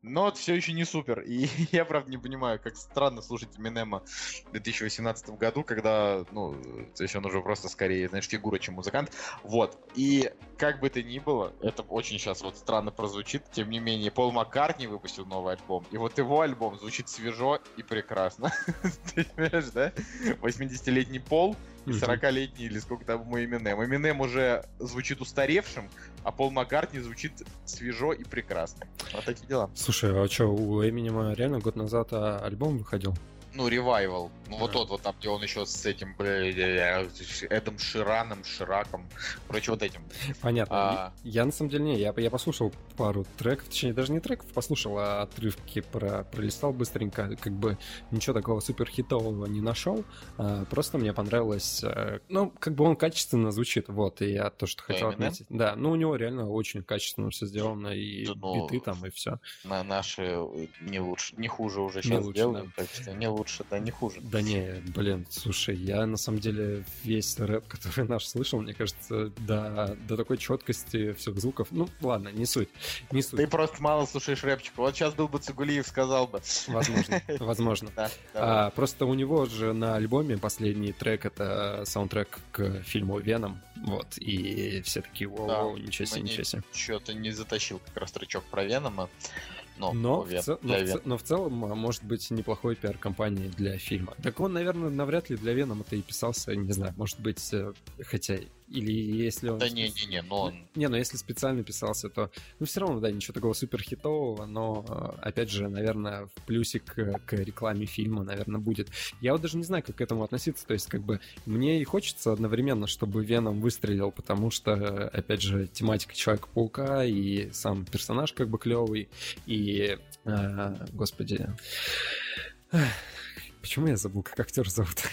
но все еще не супер. И я, правда, не понимаю, как странно слушать Эминема в две тысячи восемнадцатом году, когда, ну, то есть он уже просто скорее, знаешь, фигура, чем музыкант. Вот. И как бы то ни было, это очень сейчас вот странно прозвучит, тем не менее, Пол Маккартни выпустил новый альбом, и вот его альбом звучит свежо и прекрасно. Ты понимаешь, да? восьмидесятилетний Пол и сорокалетний, или сколько там, мой Эминем. Эминем уже звучит устаревшим, а Пол Маккартни звучит свежо и прекрасно. Вот такие дела. Слушай, а что, у Эминема реально год назад альбом выходил? Ну, ревайвал. Ну, вот тот вот там, где он еще с этим, бля, Эдом Шираном, Шираком, короче, вот этим. Понятно. А... Я, на самом деле, не, я, я послушал пару треков, точнее, даже не треков послушал, а отрывки про, пролистал быстренько, как бы ничего такого суперхитового не нашел, а просто мне понравилось, ну, как бы он качественно звучит, вот, и я то, что хотел отметить. Да, ну, у него реально очень качественно все сделано, и да, ну, биты там, и все. На наши не лучше, не хуже уже сейчас лучше, делают, да. Так что не лучше. Лучше, да, не хуже. Да не, блин, слушай, я на самом деле весь рэп, который наш слышал, мне кажется, до, до такой четкости всех звуков. Ну, ладно, не суть, не суть. Ты просто мало слушаешь рэпчика. Вот сейчас был бы Цыгулиев, сказал бы. Возможно, возможно. Да, а, просто у него же на альбоме последний трек — это саундтрек к фильму «Веном». Вот, и все такие, воу, да, ничего себе, ничего себе. Чё-то не затащил как раз тречок про Венома. Но, но, в цел... но, в... но в целом может быть неплохой пиар-компанией для фильма. Так он, наверное, навряд ли для Венома-то и писался, не знаю, может быть, хотя... Или если он... Да не-не-не, но он... Не, но если специально писался, то... Ну, все равно, да, ничего такого суперхитового, но, опять же, наверное, в плюсик к рекламе фильма, наверное, будет. Я вот даже не знаю, как к этому относиться, то есть, как бы, мне и хочется одновременно, чтобы Веном выстрелил, потому что, опять же, тематика Человека-паука и сам персонаж, как бы, клевый, и... А, господи... Почему я забыл, как актер зовут?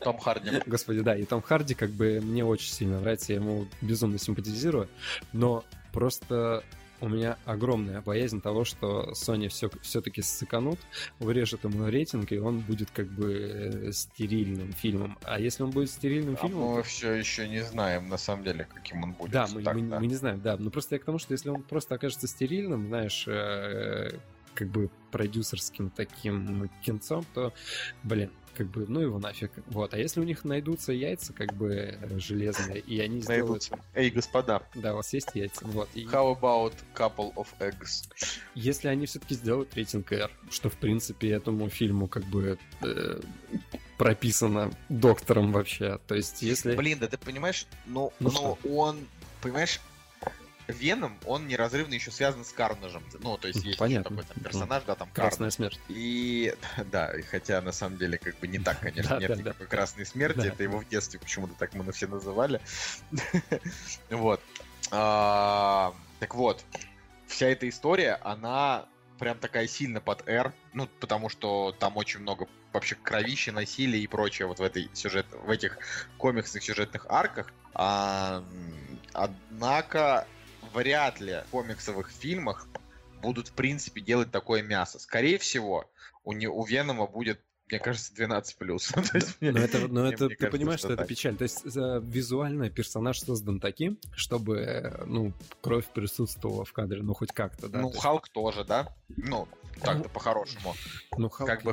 Том Харди. Господи, да, и Том Харди, как бы, мне очень сильно нравится, я ему безумно симпатизирую, но просто у меня огромная боязнь того, что Sony все, все-таки ссыканут, врежет ему рейтинг, и он будет, как бы, стерильным фильмом. А если он будет стерильным а фильмом... мы то... все еще не знаем, на самом деле, каким он будет. Да, мы, так, мы, да. мы не знаем, да. Но просто я к тому, что если он просто окажется стерильным, знаешь... как бы продюсерским таким кинцом, то, блин, как бы, ну его нафиг. Вот. А если у них найдутся яйца, как бы, железные, и они сделают... Эй, господа. Да, у вас есть яйца. Вот. И... How about couple of eggs? Если они все-таки сделают рейтинг R, что, в принципе, этому фильму, как бы, э, прописано доктором вообще. То есть, если... Блин, да ты понимаешь, но, ну, но он, понимаешь... Веном, он неразрывно еще связан с Карнажем. Ну, то есть есть еще такой там персонаж, да, там Красная Карнаж. Смерть. И да, хотя на самом деле как бы не так, конечно, да, нет да, никакой да. Красной Смерти. Да. Это его в детстве почему-то так мы все называли. Вот. А, так вот, вся эта история, она прям такая сильно под R. Ну, потому что там очень много вообще кровища, насилия и прочее вот в этой сюжет, в этих комиксных сюжетных арках. А, однако... вряд ли в комиксовых фильмах будут, в принципе, делать такое мясо. Скорее всего, у, не, у Венома будет, мне кажется, двенадцать плюс. Но это ты понимаешь, что это печаль. То есть визуально персонаж создан таким, чтобы, ну, кровь присутствовала в кадре, ну, хоть как-то, да? Ну, Халк тоже, да? Ну, так-то по-хорошему. Ну, Халк... Как бы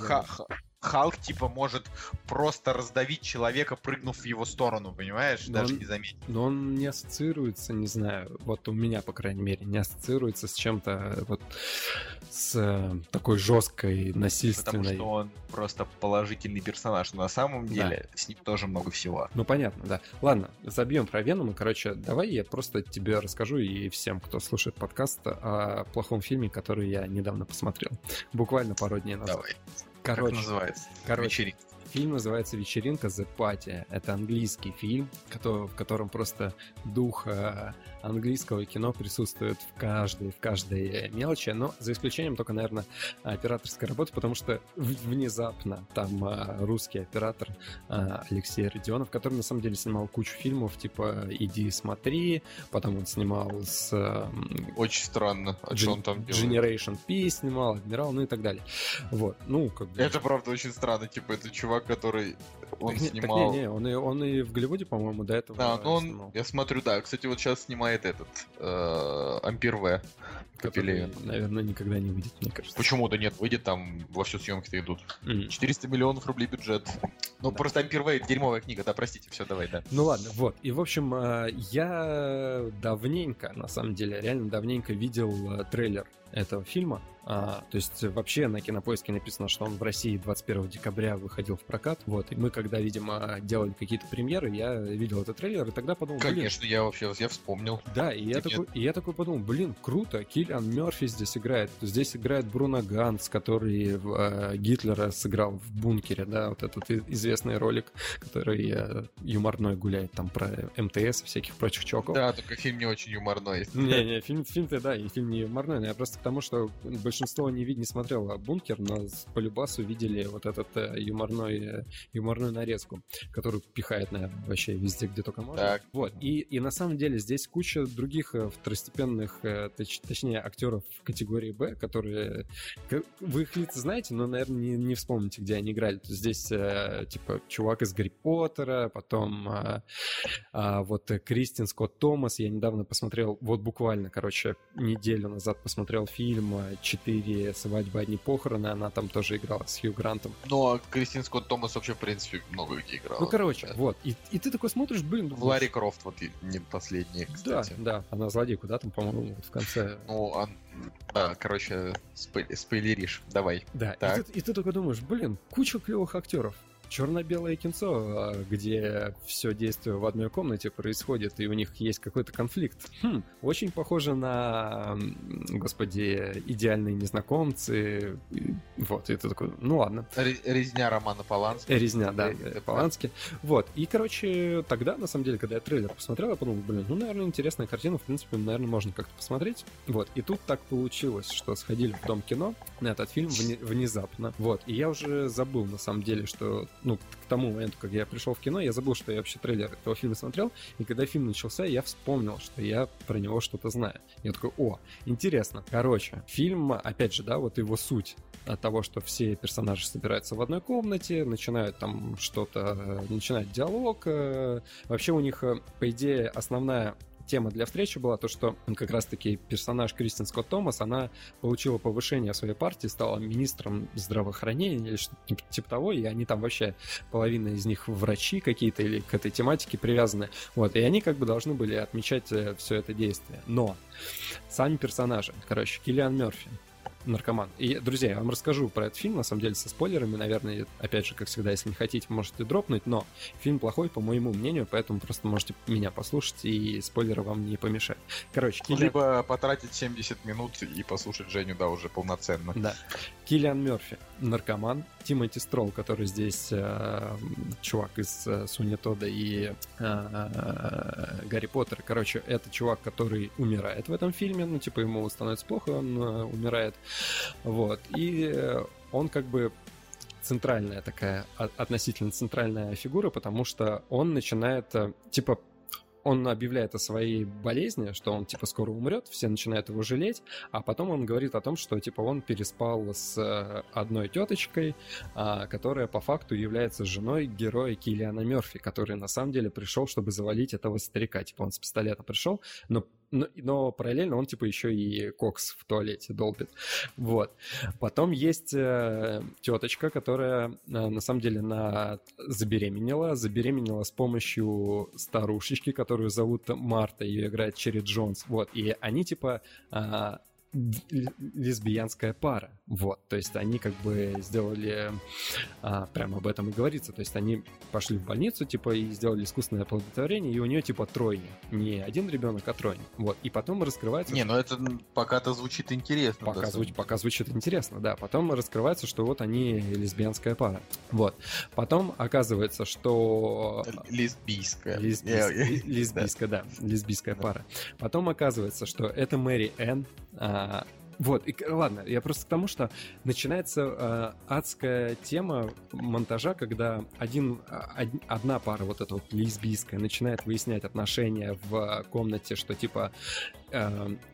Халк, типа, может просто раздавить человека, прыгнув в его сторону, понимаешь? Но даже он, не заметить. Но он не ассоциируется, не знаю, вот у меня, по крайней мере, не ассоциируется с чем-то вот с такой жесткой, насильственной... Потому что он просто положительный персонаж, но на самом деле да. С ним тоже много всего. Ну, понятно, да. Ладно, забьем про Венома. Короче, давай я просто тебе расскажу и всем, кто слушает подкаст, о плохом фильме, который я недавно посмотрел. Буквально пару дней назад. Давай. Короче, как называется? Короче, вечеринка. Фильм называется «Вечеринка The Party». Это английский фильм, который, в котором просто дух английского кино присутствует в каждой, в каждой мелочи, но за исключением только, наверное, операторской работы, потому что внезапно там русский оператор Алексей Родионов, который на самом деле снимал кучу фильмов, типа «Иди смотри», потом он снимал с... Очень странно, о чем там делает. Generation P снимал, «Адмирал», ну и так далее. Вот, ну, как бы... Это, правда, очень странно, типа, это чувак, который он так, снимал... Так не, не, он и, он и в Голливуде, по-моему, до этого да, он, снимал. Я смотрю, да, кстати, вот сейчас снимает этот, э, Ампер В. Который, наверное, никогда не выйдет, мне кажется. Почему-то нет, выйдет, там во все съемки-то идут. Mm-hmm. четыреста миллионов рублей бюджет. Ну, да. Просто Ампер-Вэй — это дерьмовая книга, да, простите, все, давай, да. Ну, ладно, вот. И, в общем, я давненько, на самом деле, реально давненько видел трейлер этого фильма. А, то есть вообще на Кинопоиске написано, что он в России двадцать первого декабря выходил в прокат, вот, и мы, когда, видимо, делали какие-то премьеры, я видел этот трейлер, и тогда подумал, блин... Конечно, я вообще, я вспомнил. Да, и я такой, и я такой подумал, блин, круто, Киллиан Мёрфи здесь играет, здесь играет Бруно Ганс, который э, Гитлера сыграл в «Бункере», да, вот этот известный ролик, который э, юморной гуляет там про МТС и всяких прочих чуваков. Да, только фильм не очень юморной. Не-не, фильм, фильм-то, да, и фильм не юморной, но я просто к тому, что... Большинство не, не смотрело «Бункер», но по любасу видели вот этот э, юморной, э, юморную нарезку, которую пихает, наверное, вообще везде, где только можно. Так. Вот. И, и на самом деле здесь куча других второстепенных, э, точ, точнее, актеров категории «Б», которые... К, вы их лица знаете, но, наверное, не, не вспомните, где они играли. Здесь, э, типа, чувак из «Гарри Поттера», потом э, э, вот Кристин Скотт Томас. Я недавно посмотрел, вот буквально, короче, неделю назад посмотрел фильм «Четыре свадьбы, одни похороны», она там тоже играла с Хью Грантом. Ну, а Кристин Скотт Томас вообще, в принципе, много где играла. Ну, короче, да. Вот. И, и ты такой смотришь, блин... В Ларри Крофт, вот, не последняя, кстати. Да, да. Она злодейку, да, там, по-моему, в конце... Ну, а... да, короче, спой- спойлеришь. Давай. Да, так. И, ты, и ты такой думаешь, блин, куча клевых актеров. Черно-белое кинцо, где все действие в одной комнате происходит, и у них есть какой-то конфликт. Хм, очень похоже на, господи, «Идеальные незнакомцы». Вот, это такое, ну ладно. Резня Романа Полански. Резня, да, это Полански. Вот, и, короче, тогда, на самом деле, когда я трейлер посмотрел, я подумал, блин, ну, наверное, интересная картина, в принципе, наверное, можно как-то посмотреть. Вот, и тут так получилось, что сходили в Дом кино на этот фильм внезапно. Вот, и я уже забыл, на самом деле, что... Ну, к тому моменту, как я пришел в кино, я забыл, что я вообще трейлер этого фильма смотрел, и когда фильм начался, я вспомнил, что я про него что-то знаю. Я такой, о, интересно. Короче, фильм, опять же, да, вот его суть от того, что все персонажи собираются в одной комнате, начинают там что-то, начинают диалог. Вообще у них, по идее, основная... тема для встречи была то, что как раз-таки персонаж Кристин Скотт Томас, она получила повышение в своей партии, стала министром здравоохранения или что-то типа того, и они там вообще, половина из них врачи какие-то или к этой тематике привязаны. Вот, и они как бы должны были отмечать все это действие. Но сами персонажи, короче, Киллиан Мёрфи, наркоман. И, друзья, я вам расскажу про этот фильм, на самом деле, со спойлерами, наверное, опять же, как всегда, если не хотите, можете дропнуть, но фильм плохой, по моему мнению, поэтому просто можете меня послушать, и спойлеры вам не помешают. Короче, Киллиан... Либо потратить семьдесят минут и послушать Женю, да, уже полноценно. Да. Киллиан Мёрфи, наркоман. Тимоти Стролл, который здесь э, чувак из э, Суни Тодда и э, э, Гарри Поттер. Короче, это чувак, который умирает в этом фильме. Ну, типа, ему становится плохо, он э, умирает. Вот. И э, он как бы центральная такая, относительно центральная фигура, потому что он начинает, э, типа, он объявляет о своей болезни, что он, типа, скоро умрет, все начинают его жалеть, а потом он говорит о том, что, типа, он переспал с одной теточкой, которая по факту является женой героя Киллиана Мёрфи, который, на самом деле, пришел, чтобы завалить этого старика. Типа, он с пистолета пришел, но Но, но параллельно он, типа, еще и кокс в туалете долбит. Вот. Потом есть э, теточка, которая, э, на самом деле, на... забеременела. Забеременела с помощью старушечки, которую зовут Марта. Ее играет Черри Джонс. Вот. И они, типа... Э, лесбиянская пара, вот, то есть они как бы сделали, а, прямо об этом и говорится, то есть они пошли в больницу, типа, и сделали искусственное оплодотворение, и у нее, типа, тройня, не один ребенок, а тройня, вот, и потом раскрывается... Не, ну это пока-то звучит интересно. Пока, да, звуч... пока звучит интересно, да, потом раскрывается, что вот они лесбиянская пара, вот, потом оказывается, что... Лесбийская. Лесбийская, лесбийская, да, лесбийская пара. Потом оказывается, что это Мэри Энн. Вот, и, ладно, я просто к тому, что начинается э, адская тема монтажа, когда один, од, одна пара, вот эта вот лесбийская, начинает выяснять отношения в комнате, что типа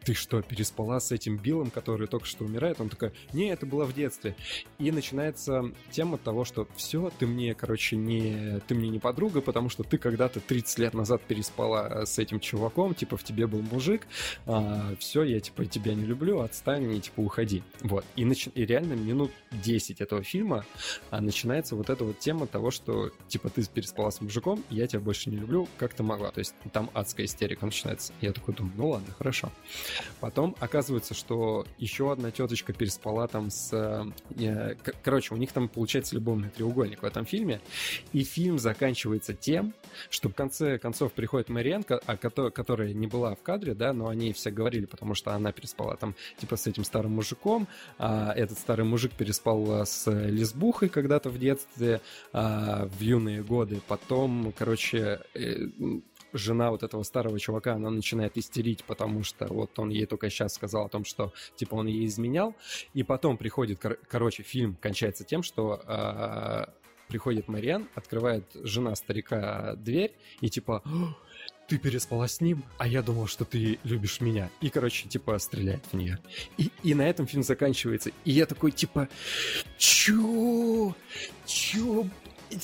ты что, переспала с этим Биллом, который только что умирает? Он такой, не, это было в детстве. И начинается тема того, что все, ты мне, короче, не, ты мне не подруга, потому что ты когда-то тридцать лет назад переспала с этим чуваком, типа, в тебе был мужик, а, все, я, типа, тебя не люблю, отстань и, типа, уходи. Вот. И, начи... и реально минут десять этого фильма начинается вот эта вот тема того, что, типа, ты переспала с мужиком, я тебя больше не люблю, как ты могла. То есть там адская истерика начинается. Я такой думаю, ну ладно, хорошо. Хорошо. Потом оказывается, что еще одна теточка переспала там с... Короче, у них там получается любовный треугольник в этом фильме. И фильм заканчивается тем, что в конце концов приходит Мэриэн, которая не была в кадре, да, но о ней все говорили, потому что она переспала там типа с этим старым мужиком. А этот старый мужик переспал с лесбухой когда-то в детстве, а, в юные годы. Потом, короче... жена вот этого старого чувака, она начинает истерить, потому что вот он ей только сейчас сказал о том, что, типа, он ей изменял. И потом приходит, кор- короче, фильм кончается тем, что э- приходит Мэриэн, открывает жена старика дверь и, типа, ты переспала с ним, а я думал, что ты любишь меня. И, короче, типа, стреляет в нее. И, и на этом фильм заканчивается. И я такой, типа, чё? Чё?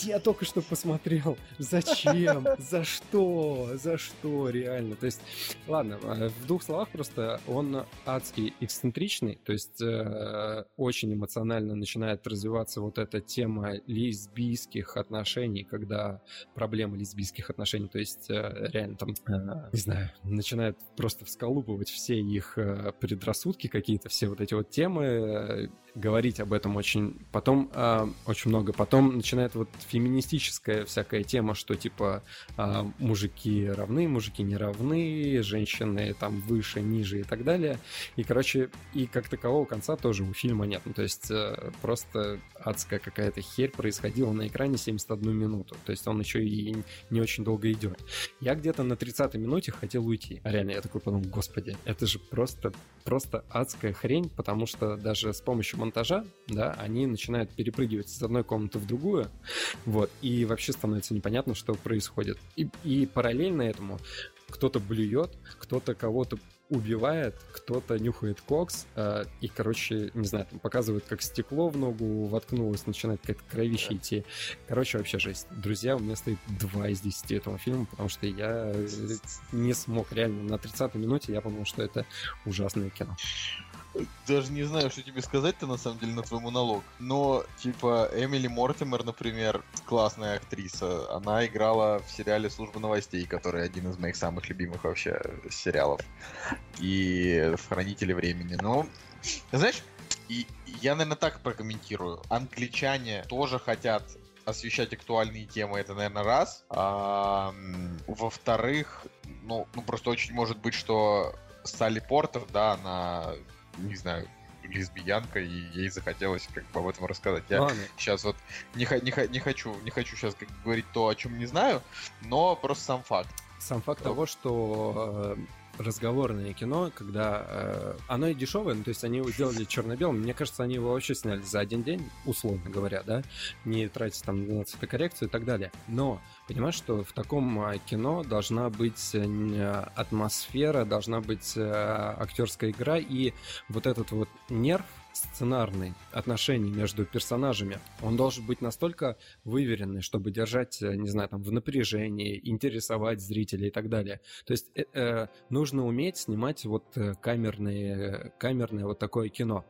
Я только что посмотрел. Зачем? За что? За что? Реально. То есть, ладно, в двух словах просто он адский эксцентричный, то есть э, очень эмоционально начинает развиваться вот эта тема лесбийских отношений, когда проблема лесбийских отношений, то есть э, реально там, э, не знаю, начинает просто всколупывать все их э, предрассудки какие-то, все вот эти вот темы, э, говорить об этом очень... Потом э, очень много. Потом начинает вот феминистическая всякая тема, что типа э, мужики равны, мужики не равны, женщины там выше, ниже и так далее. И, короче, и как такового конца тоже у фильма нет. Ну, то есть э, просто адская какая-то херь происходила на экране семьдесят одну минуту. То есть он еще и не очень долго идет. Я где-то на тридцатой минуте хотел уйти. А реально, я такой подумал, господи, это же просто, просто адская хрень, потому что даже с помощью монтажа, да, они начинают перепрыгивать из одной комнаты в другую, вот, и вообще становится непонятно, что происходит. И, и параллельно этому кто-то блюет, кто-то кого-то убивает, кто-то нюхает кокс, э, и, короче, не знаю, там показывают, как стекло в ногу воткнулось, начинает какая-то кровища да. идти. Короче, вообще жесть. Друзья, у меня стоит два из десяти этому фильму, потому что я не смог реально. На тридцатой минуте я подумал, что это ужасное кино. Даже не знаю, что тебе сказать-то, на самом деле, на твой монолог. Но, типа, Эмили Мортимер, например, классная актриса. Она играла в сериале «Служба новостей», который один из моих самых любимых вообще сериалов. И в «Хранители времени». Но, знаешь, и я, наверное, так прокомментирую. Англичане тоже хотят освещать актуальные темы, это, наверное, раз. А, во-вторых, ну, ну, просто очень может быть, что Салли Портер, да, она... не знаю, лесбиянка, и ей захотелось как бы об этом рассказать. Я Ладно. сейчас вот не, не, не хочу, не хочу сейчас как бы говорить то, о чем не знаю, но просто сам факт. Сам факт вот. того, что э, разговорное кино, когда э, оно и дешевое, ну, то есть они его делали черно-белым, мне кажется, они его вообще сняли за один день, условно говоря, да, не тратить там на цветокоррекцию и так далее. Но понимаешь, что в таком кино должна быть атмосфера, должна быть актерская игра и вот этот вот нерв сценарный, отношений между персонажами, он должен быть настолько выверенный, чтобы держать, не знаю, там, в напряжении, интересовать зрителей и так далее. То есть э, э, нужно уметь снимать вот камерные, камерное вот такое кино.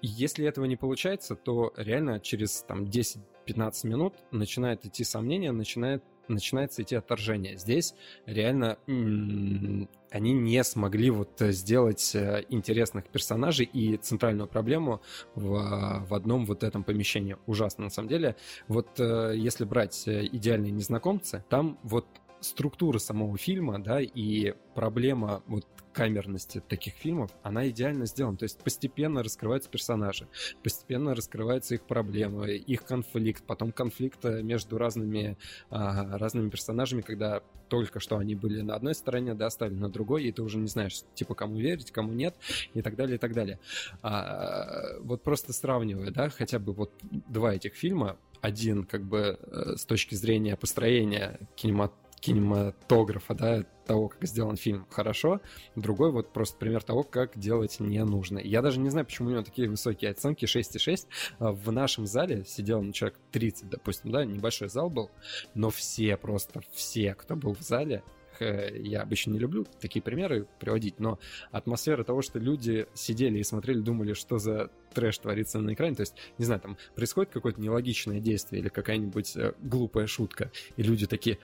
Если этого не получается, то реально через там десять-пятнадцать минут начинает идти сомнение, начинает, начинается идти отторжение. Здесь реально м-м, они не смогли вот сделать интересных персонажей и центральную проблему в, в одном вот этом помещении. Ужасно, на самом деле. Вот если брать «Идеальные незнакомцы», там вот структура самого фильма, да, и проблема вот камерности таких фильмов, она идеально сделана. То есть постепенно раскрываются персонажи, постепенно раскрываются их проблемы, их конфликт, потом конфликт между разными, а, разными персонажами, когда только что они были на одной стороне, да, стали на другой, и ты уже не знаешь, типа, кому верить, кому нет, и так далее, и так далее. А, вот просто сравнивая, да, хотя бы вот два этих фильма, один как бы с точки зрения построения кинематографа, кинематографа, да, того, как сделан фильм, хорошо. Другой вот просто пример того, как делать не нужно. Я даже не знаю, почему у него такие высокие оценки, шесть и шесть. В нашем зале сидело ну, человек тридцать, допустим, да, небольшой зал был, но все просто, все, кто был в зале, я обычно не люблю такие примеры приводить, но атмосфера того, что люди сидели и смотрели, думали, что за трэш творится на экране, то есть, не знаю, там происходит какое-то нелогичное действие или какая-нибудь глупая шутка, и люди такие,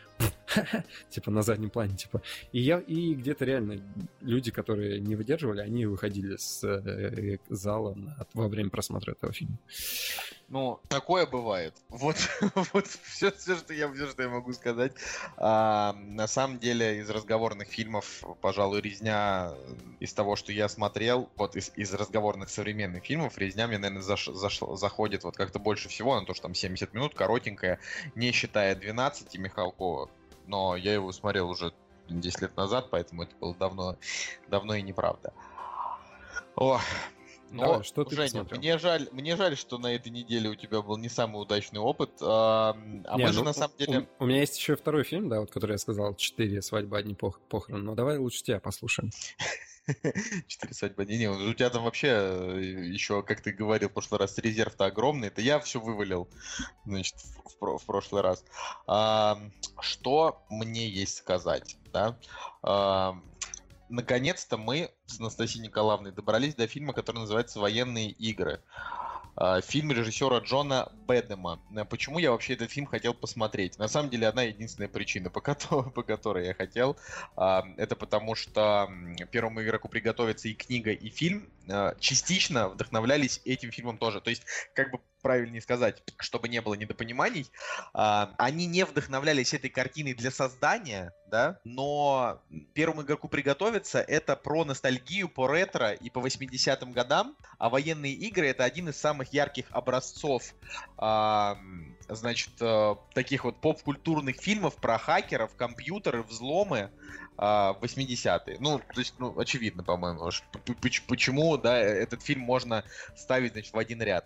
типа, на заднем плане, типа, и я, и где-то реально люди, которые не выдерживали, они выходили с зала во время просмотра этого фильма. Ну, такое бывает. Вот, вот все, все, что я, все, что я могу сказать. А, на самом деле, из разговорных фильмов, пожалуй, резня из того, что я смотрел, вот из, из разговорных современных фильмов, резня мне, наверное, заш, заш, заходит вот как-то больше всего, на то, что там семьдесят минут, коротенькая, не считая двенадцати Михалкова. Но я его смотрел уже десять лет назад, поэтому это было давно, давно и неправда. Ох... Но, давай, что ты Женя, мне жаль, мне жаль, что на этой неделе у тебя был не самый удачный опыт. А не, мы ну, же на самом деле... У, у меня есть еще второй фильм, да, вот, который я сказал, «Четыре свадьбы, одни пох- похороны». Но давай лучше тебя послушаем. «Четыре свадьбы, одни похороны». У тебя там вообще еще, как ты говорил в прошлый раз, резерв-то огромный. Это я все вывалил, значит, в, в прошлый раз. А, что мне есть сказать, да? А, наконец-то мы с Анастасией Николаевной добрались до фильма, который называется «Военные игры». Фильм режиссера Джона Бэдэма. Почему я вообще этот фильм хотел посмотреть? На самом деле, одна единственная причина, по которой, по которой я хотел, это потому что первому игроку приготовиться и книга, и фильм частично вдохновлялись этим фильмом тоже. То есть, как бы правильнее сказать, чтобы не было недопониманий, они не вдохновлялись этой картиной для создания, да, но первому игроку приготовиться — это про ностальгию, по ретро и по восьмидесятым годам, а военные игры — это один из самых ярких образцов, значит, таких вот поп-культурных фильмов про хакеров, компьютеры, взломы восьмидесятые. Ну, то есть, ну, очевидно, по-моему, почему, да, этот фильм можно ставить, значит, в один ряд.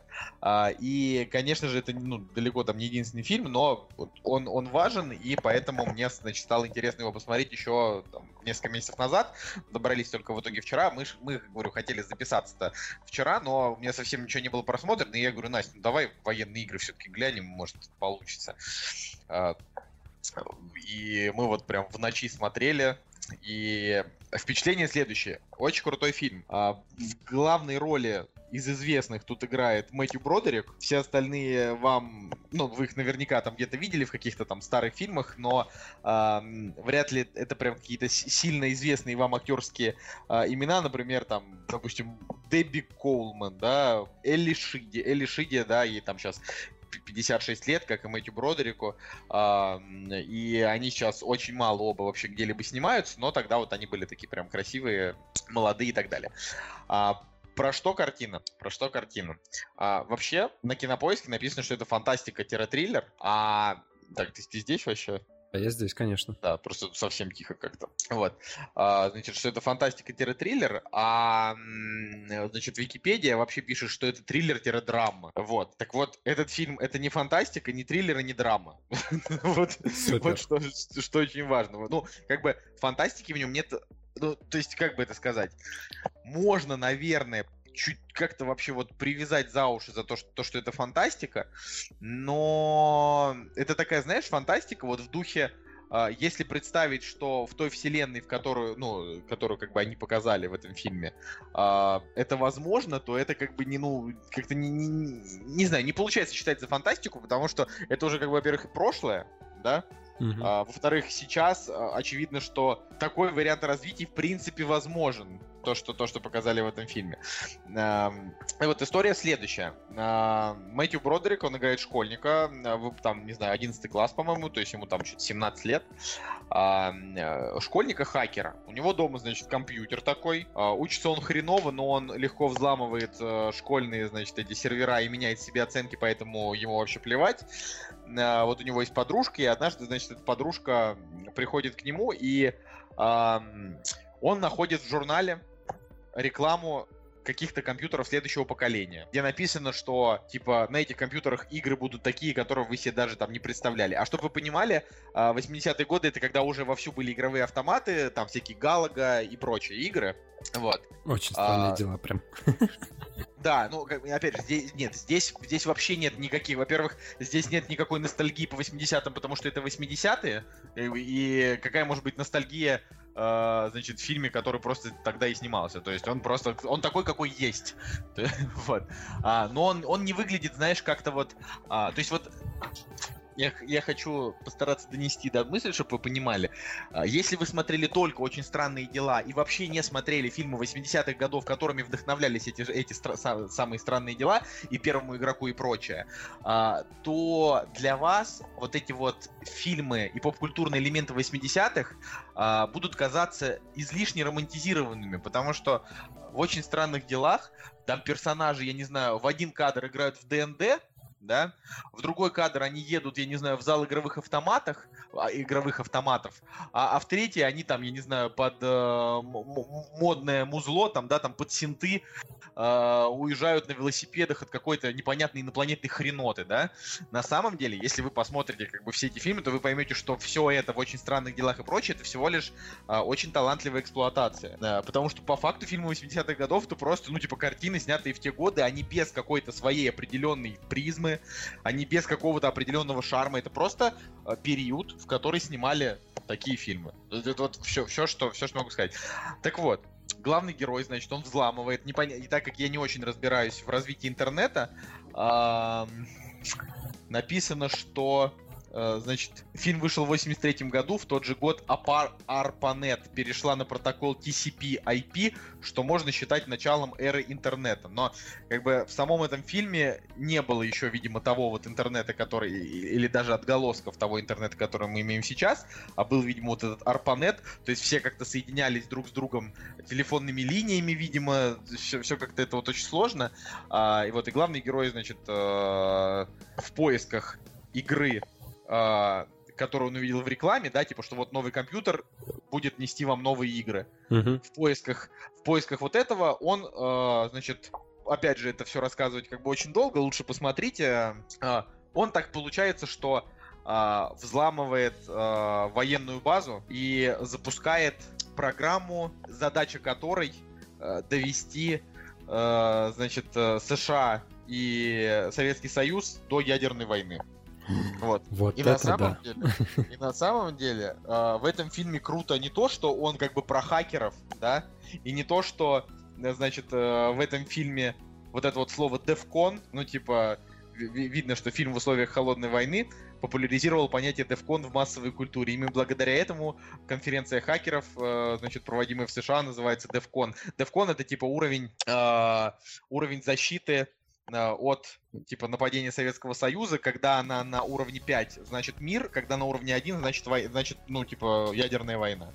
И, конечно же, это, ну, далеко там не единственный фильм, но он, он важен, и поэтому мне, значит, стало интересно его посмотреть еще там, несколько месяцев назад. Добрались только в итоге вчера. Мы, мы, говорю, хотели записаться-то вчера, но у меня совсем ничего не было просмотрено, и я говорю: Настя, ну давай военные игры все-таки глянем, может, получится. И мы вот прям в ночи смотрели, и впечатление следующее. Очень крутой фильм. В главной роли из известных тут играет Мэтью Бродерик. Все остальные вам... Ну, вы их наверняка там где-то видели в каких-то там старых фильмах, но э, вряд ли это прям какие-то сильно известные вам актерские э, имена. Например, там, допустим, Дебби Коулман, да, Элли Шиди. Элли Шиди, да, ей там сейчас... пятьдесят шесть лет, как и Мэтью Бродерику, и они сейчас очень мало оба вообще где-либо снимаются, но тогда вот они были такие прям красивые, молодые и так далее. Про что картина? Про что картина? Вообще на Кинопоиске написано, что это фантастика-триллер, а... Так, ты, ты здесь вообще? А я здесь, конечно. Да, просто совсем тихо как-то. Вот. А, значит, что это фантастика-триллер, а значит, Википедия вообще пишет, что это триллер-драма. Вот. Так вот, этот фильм — это не фантастика, не триллер и не драма. Вот что очень важно. Ну, как бы фантастики в нем нет... Ну, то есть, как бы это сказать? Можно, наверное... чуть как-то вообще вот привязать за уши за то что, то, что это фантастика, но это такая, знаешь, фантастика вот в духе, э, если представить, что в той вселенной, в которую, ну, которую как бы они показали в этом фильме, э, это возможно, то это как бы не, ну, как-то не, не, не знаю, не получается считать за фантастику, потому что это уже как бы, во-первых, и прошлое, да, угу. А, во-вторых, сейчас очевидно, что такой вариант развития в принципе возможен. То, что, то, что показали в этом фильме. И вот история следующая. Мэтью Бродерик, он играет школьника, там, не знаю, одиннадцатый класс, по-моему, то есть ему там что-то семнадцать лет. Школьника-хакера. У него дома, значит, компьютер такой. Учится он хреново, но он легко взламывает школьные, значит, эти сервера и меняет себе оценки, поэтому ему вообще плевать. Вот у него есть подружка, и однажды, значит, эта подружка приходит к нему, и он находит в журнале рекламу каких-то компьютеров следующего поколения, где написано, что типа на этих компьютерах игры будут такие, которые вы себе даже там не представляли. А чтобы вы понимали, восьмидесятые годы — это когда уже вовсю были игровые автоматы, там всякие Galaga и прочие игры. Вот. Очень странные а, дела прям. Да, ну, опять же, здесь, нет, здесь, здесь вообще нет никаких, во-первых, здесь нет никакой ностальгии по восьмидесятым, потому что это восьмидесятые, и какая может быть ностальгия, э, значит, в фильме, который просто тогда и снимался, то есть он просто, он такой, какой есть, вот, а, но он, он не выглядит, знаешь, как-то вот, а, то есть вот... Я, я хочу постараться донести до мысли, чтобы вы понимали. Если вы смотрели только «Очень странные дела» и вообще не смотрели фильмы восьмидесятых годов, которыми вдохновлялись эти, эти стра- самые странные дела и «Первому игроку» и прочее, то для вас вот эти вот фильмы и поп-культурные элементы восьмидесятых будут казаться излишне романтизированными, потому что в «Очень странных делах» там персонажи, я не знаю, в один кадр играют в ДНД, да? В другой кадр они едут, я не знаю, в зал игровых автоматов, игровых автоматов, а, а в третий они там, я не знаю, под э, модное музло, там, да, там под синты э, уезжают на велосипедах от какой-то непонятной инопланетной хреноты, да? На самом деле, если вы посмотрите как бы все эти фильмы, то вы поймете, что все это в «Очень странных делах» и прочее, это всего лишь э, очень талантливая эксплуатация, э, потому что по факту фильмы восьмидесятых годов это просто, ну, типа картины, снятые в те годы, они без какой-то своей определенной призмы, они без какого-то определенного шарма. Это просто период, в который снимали такие фильмы. Это вот все, все, что, все, что могу сказать. Так вот, главный герой, значит, он взламывает. Непон... И так как я не очень разбираюсь в развитии интернета, написано, что... Значит, фильм вышел в восемьдесят третьем году, в тот же год эй пи эй ар ARPANET перешла на протокол ти си пи ай пи, что можно считать началом эры интернета. Но как бы в самом этом фильме не было еще, видимо, того вот интернета, который, или даже отголосков того интернета, который мы имеем сейчас, а был, видимо, вот этот ARPANET, то есть все как-то соединялись друг с другом телефонными линиями, видимо, все, все как-то это вот очень сложно. А, и вот и главный герой, значит, э, в поисках игры, которую он увидел в рекламе, да, типа, что вот новый компьютер будет нести вам новые игры. Uh-huh. В поисках, в поисках вот этого он, э, значит, опять же, это все рассказывать как бы очень долго, лучше посмотрите. Э, он так получается, что э, взламывает э, военную базу и запускает программу, задача которой э, довести, э, значит, э, США и Советский Союз до ядерной войны. Вот. Вот и, на самом да. деле, и на самом деле э, в этом фильме круто не то, что он как бы про хакеров, да, и не то, что, значит, э, в этом фильме вот это вот слово DEFCON, ну типа ви- видно, что фильм в условиях холодной войны популяризировал понятие DEFCON в массовой культуре. Именно благодаря этому конференция хакеров, э, значит, проводимая в США, называется DEFCON. DEFCON — это типа уровень, э, уровень защиты от типа нападения Советского Союза, когда она на уровне пять, значит, мир, когда на уровне один, значит, вой... значит, ну, типа, ядерная война.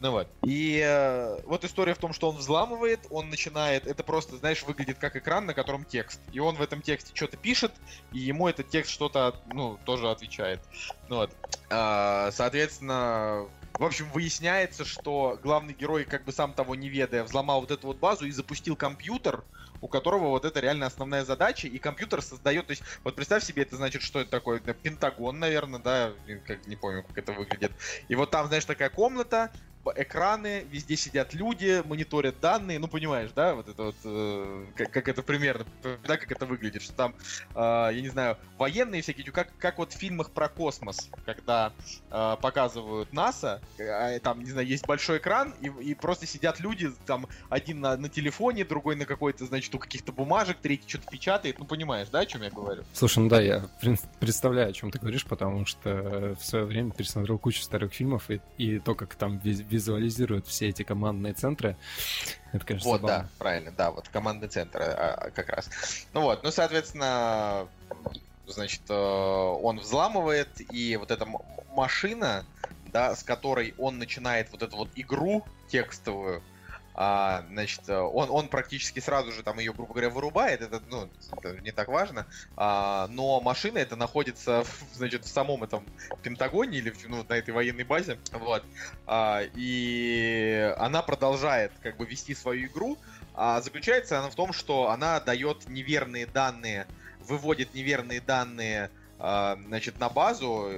Ну вот. И э, вот история в том, что он взламывает, он начинает, это просто, знаешь, выглядит как экран, на котором текст. И он в этом тексте что-то пишет, и ему этот текст что-то, ну, тоже отвечает. Ну вот. Э, соответственно... В общем, выясняется, что главный герой, как бы сам того не ведая, взломал вот эту вот базу и запустил компьютер, у которого вот это реально основная задача, и компьютер создает, то есть, вот представь себе, это значит, что это такое, это Пентагон, наверное, да, как, не помню, как это выглядит, и вот там, знаешь, такая комната, экраны, везде сидят люди, мониторят данные, ну, понимаешь, да, вот это вот, э, как, как это примерно, да, как это выглядит, что там, э, я не знаю, военные всякие, как, как вот в фильмах про космос, когда э, показывают НАСА, э, там, не знаю, есть большой экран, и, и просто сидят люди, там, один на, на телефоне, другой на какой-то, значит, у каких-то бумажек, третий что-то печатает, ну, понимаешь, да, о чем я говорю? Слушай, ну да, я представляю, о чем ты говоришь, потому что в свое время пересмотрел кучу старых фильмов, и, и то, как там весь визуализируют все эти командные центры. Это, конечно, вот, забавно. Да, правильно, да, вот командный центр а, как раз. Ну вот, ну, соответственно, значит, он взламывает, и вот эта машина, да, с которой он начинает вот эту вот игру текстовую, а, значит, он, он практически сразу же там ее, грубо говоря, вырубает, это, ну, это не так важно, а, но машина эта находится, значит, в самом этом Пентагоне или, ну, на этой военной базе, вот, а, и она продолжает как бы вести свою игру, А заключается она в том, что она дает неверные данные, выводит неверные данные, значит, на базу,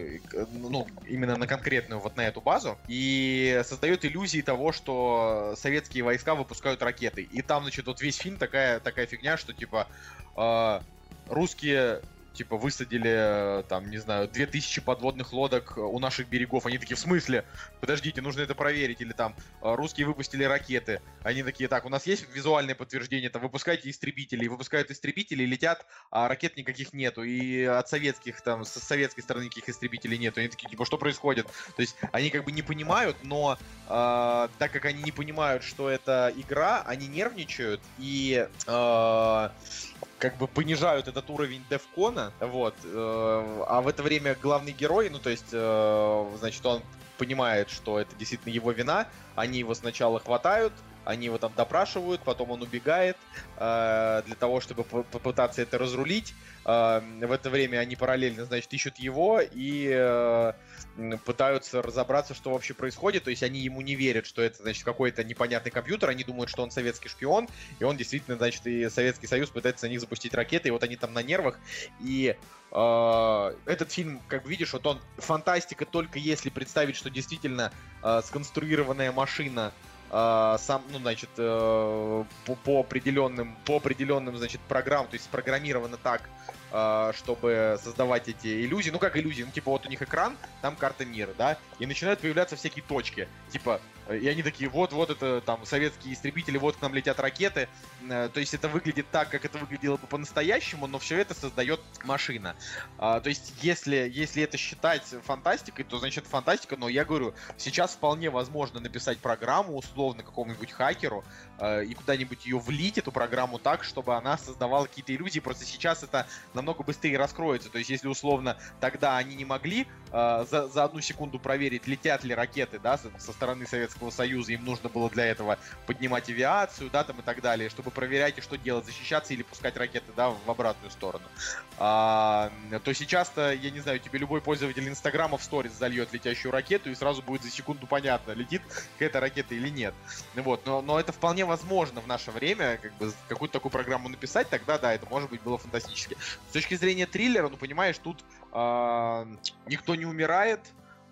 ну, именно на конкретную, вот на эту базу, и создает иллюзии того, что советские войска выпускают ракеты. И там, значит, вот весь фильм такая, такая фигня, что, типа, э, русские, типа, высадили, там, не знаю, две тысячи подводных лодок у наших берегов. Они такие, в смысле? Подождите, нужно это проверить. Или там, русские выпустили ракеты. Они такие, так, у нас есть визуальное подтверждение, там, выпускайте истребители. Выпускают истребители, летят, а ракет никаких нету. И от советских, там, с советской стороны никаких истребителей нету. Они такие, типа, что происходит? То есть, они как бы не понимают, но э, так как они не понимают, что это игра, они нервничают и... Э, как бы понижают этот уровень девкона, вот, а в это время главный герой, ну, то есть, значит, он понимает, что это действительно его вина, они его сначала хватают, они его там допрашивают, потом он убегает для того, чтобы попытаться это разрулить, в это время они параллельно, значит, ищут его и пытаются разобраться, что вообще происходит, то есть они ему не верят, что это, значит, какой-то непонятный компьютер, они думают, что он советский шпион, и он действительно, значит, и Советский Союз пытается на них запустить ракеты, и вот они там на нервах, и э, этот фильм, как видишь, вот он фантастика только если представить, что действительно э, сконструированная машина э, сам, ну, значит, э, по, по определенным, по определенным, значит, программам, то есть спрограммирована так, чтобы создавать эти иллюзии. Ну, как иллюзии? Ну, типа, вот у них экран, там карта мира, да? И начинают появляться всякие точки. Типа, и они такие, вот-вот это, там, советские истребители, вот к нам летят ракеты. То есть это выглядит так, как это выглядело бы по-настоящему, но все это создает машина. То есть если, если это считать фантастикой, то, значит, фантастика. Но я говорю, сейчас вполне возможно написать программу, условно, какому-нибудь хакеру, и куда-нибудь ее влить, эту программу, так, чтобы она создавала какие-то иллюзии. Просто сейчас это... намного быстрее раскроется. То есть, если условно тогда они не могли э, за, за одну секунду проверить, летят ли ракеты, да, со, со стороны Советского Союза, им нужно было для этого поднимать авиацию, да, там и так далее, чтобы проверять и что делать, защищаться или пускать ракеты, да, в обратную сторону. А, то сейчас-то, я не знаю, тебе любой пользователь Инстаграма в сторис зальет летящую ракету, и сразу будет за секунду понятно, летит какая-то ракета или нет. Вот. Но, но это вполне возможно в наше время, как бы, какую-то такую программу написать, тогда, да, это, может быть, было фантастически. С точки зрения триллера, ну, понимаешь, тут э, никто не умирает,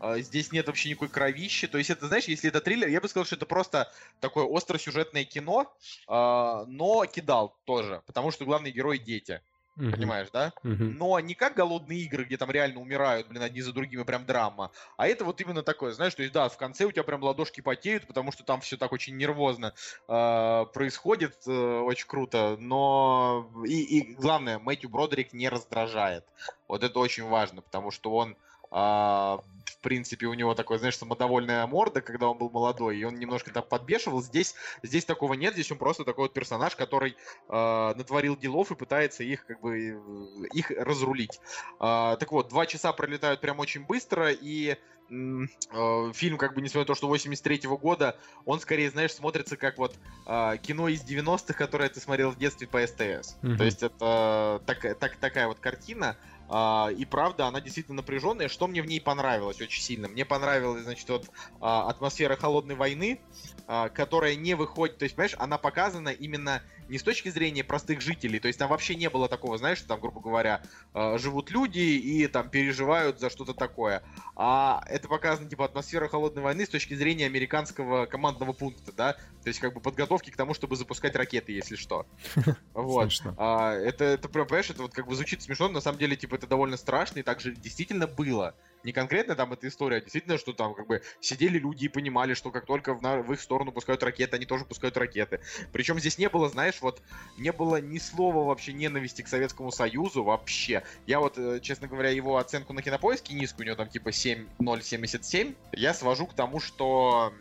э, здесь нет вообще никакой кровищи. То есть это, знаешь, если это триллер, я бы сказал, что это просто такое остросюжетное кино, э, но кидал тоже, потому что главные герои — дети. Mm-hmm. Понимаешь, да? Mm-hmm. Но не как «Голодные игры», где там реально умирают, блин, одни за другими, прям драма. А это вот именно такое, знаешь, то есть, да, в конце у тебя прям ладошки потеют, потому что там все так очень нервозно э, происходит, э, очень круто, но... И, и главное, Мэтью Бродерик не раздражает. Вот это очень важно, потому что он... Э, в принципе, у него такой, знаешь, самодовольная морда, когда он был молодой, и он немножко так подбешивал. Здесь, здесь такого нет, здесь он просто такой вот персонаж, который э, натворил делов и пытается их, как бы, их разрулить. Э, так вот, два часа пролетают прям очень быстро, и э, фильм, как бы, несмотря на то, что восемьдесят третьего года, он скорее, знаешь, смотрится как вот э, кино из девяностых, которое ты смотрел в детстве по СТС. Mm-hmm. То есть это так, так, такая вот картина. Uh, и правда, она действительно напряженная. Что мне в ней понравилось очень сильно? Мне понравилась, значит, вот uh, атмосфера холодной войны, uh, которая не выходит, то есть, понимаешь, она показана именно не с точки зрения простых жителей, то есть там вообще не было такого, знаешь, что там, грубо говоря, uh, живут люди и там переживают за что-то такое. А это показано, типа, атмосфера холодной войны с точки зрения американского командного пункта, да, то есть как бы подготовки к тому, чтобы запускать ракеты, если что. Вот. Это прям, понимаешь, это вот как бы звучит смешно, на самом деле, типа, это довольно страшно, и так же действительно было. Не конкретно там эта история, а действительно, что там как бы сидели люди и понимали, что как только в, на... в их сторону пускают ракеты, они тоже пускают ракеты. Причем здесь не было, знаешь, вот не было ни слова вообще ненависти к Советскому Союзу вообще. Я вот, честно говоря, его оценку на Кинопоиске низкую, у него там типа семь ноль семьдесят семь, я свожу к тому, что,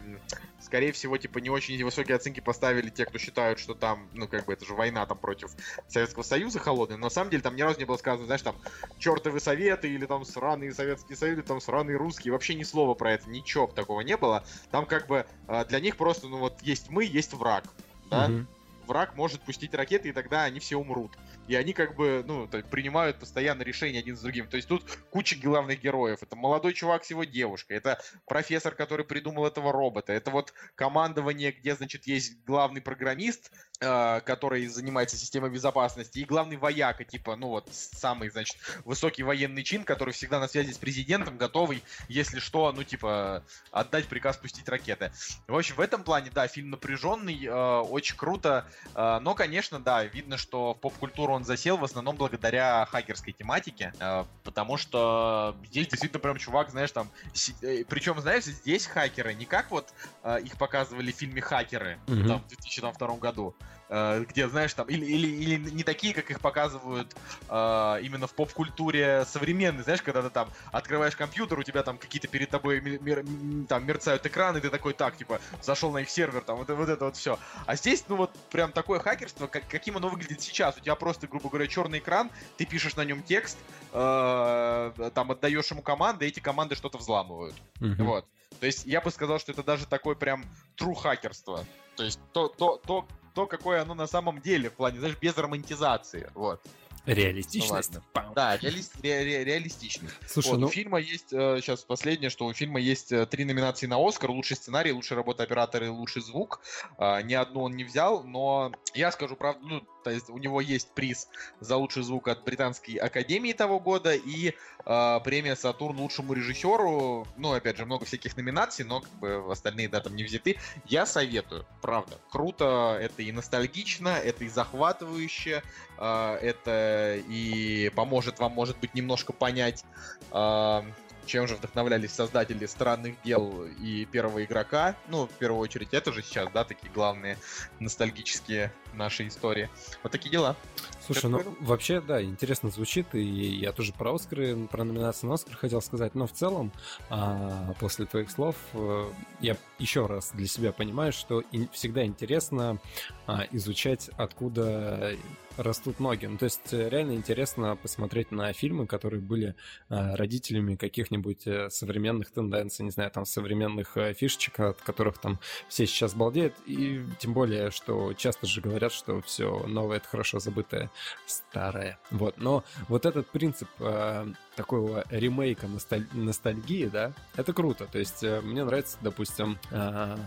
скорее всего, типа не очень высокие оценки поставили те, кто считают, что там, ну как бы это же война там против Советского Союза холодная, но на самом деле там ни разу не было сказано, знаешь, там чертовы советы или там сраные Советские Союзы, там сраные русские, вообще ни слова про это, ничего такого не было. Там как бы для них просто, ну вот, есть мы, есть враг, да? Mm-hmm. враг может пустить ракеты, и тогда они все умрут. И они как бы, ну, принимают постоянно решения один с другим. То есть тут куча главных героев. Это молодой чувак с его девушкой, это профессор, который придумал этого робота, это вот командование, где, значит, есть главный программист, э, который занимается системой безопасности, и главный вояка, типа, ну вот, самый, значит, высокий военный чин, который всегда на связи с президентом, готовый, если что, ну, типа, отдать приказ пустить ракеты. В общем, в этом плане, да, фильм напряженный, э, очень круто, э, но, конечно, да, видно, что в поп-культуру он засел в основном благодаря хакерской тематике, э, потому что здесь действительно прям чувак, знаешь, там, си- э, причем, знаешь, здесь хакеры, не как вот э, их показывали в фильме «Хакеры», mm-hmm. там, в две тысячи втором году, э, где, знаешь, там, или, или, или не такие, как их показывают э, именно в поп-культуре современной, знаешь, когда ты там открываешь компьютер, у тебя там какие-то перед тобой мер- мер- там, мерцают экраны, ты такой, так, типа, зашел на их сервер, там, вот, вот это вот все. А здесь, ну, вот прям такое хакерство, как, каким оно выглядит сейчас. У тебя просто, грубо говоря, черный экран, ты пишешь на нем текст, э, там, отдаешь ему команды, и эти команды что-то взламывают. Mm-hmm. Вот. То есть я бы сказал, что это даже такое прям true хакерство. То есть то, то, то, то, какое оно на самом деле, в плане, знаешь, без романтизации. Вот. Реалистичность. Ну, да, реали... ре- ре- реалистичность. Слушай, вот, ну... У фильма есть, э, сейчас последнее, что у фильма есть э, три номинации на «Оскар». Лучший сценарий, лучшая работа оператора и лучший звук. Э, ни одну он не взял, но я скажу правду, ну, то есть у него есть приз за лучший звук от Британской Академии того года и э, премия «Сатурн» лучшему режиссеру. Ну, опять же, много всяких номинаций, но как бы остальные, да, там не взяты. Я советую, правда. Круто, это и ностальгично, это и захватывающе, э, это и поможет вам, может быть, немножко понять, э, чем же вдохновлялись создатели «Странных дел» и «Первого игрока». Ну, в первую очередь, это же сейчас, да, такие главные ностальгические наши истории. Вот такие дела. Слушай, как ну, понял? Вообще, да, интересно звучит, и я тоже про «Оскары», про номинацию на «Оскар» хотел сказать, но в целом, а, после твоих слов, а, я еще раз для себя понимаю, что и всегда интересно а, изучать, откуда... растут ноги. Ну, то есть реально интересно посмотреть на фильмы, которые были э, родителями каких-нибудь э, современных тенденций, не знаю, там современных э, фишечек, от которых там все сейчас балдеют, и тем более, что часто же говорят, что все новое — это хорошо забытое старое. Вот. Но вот этот принцип э, такого ремейка носталь... ностальгии, да, это круто. То есть э, мне нравится, допустим, э,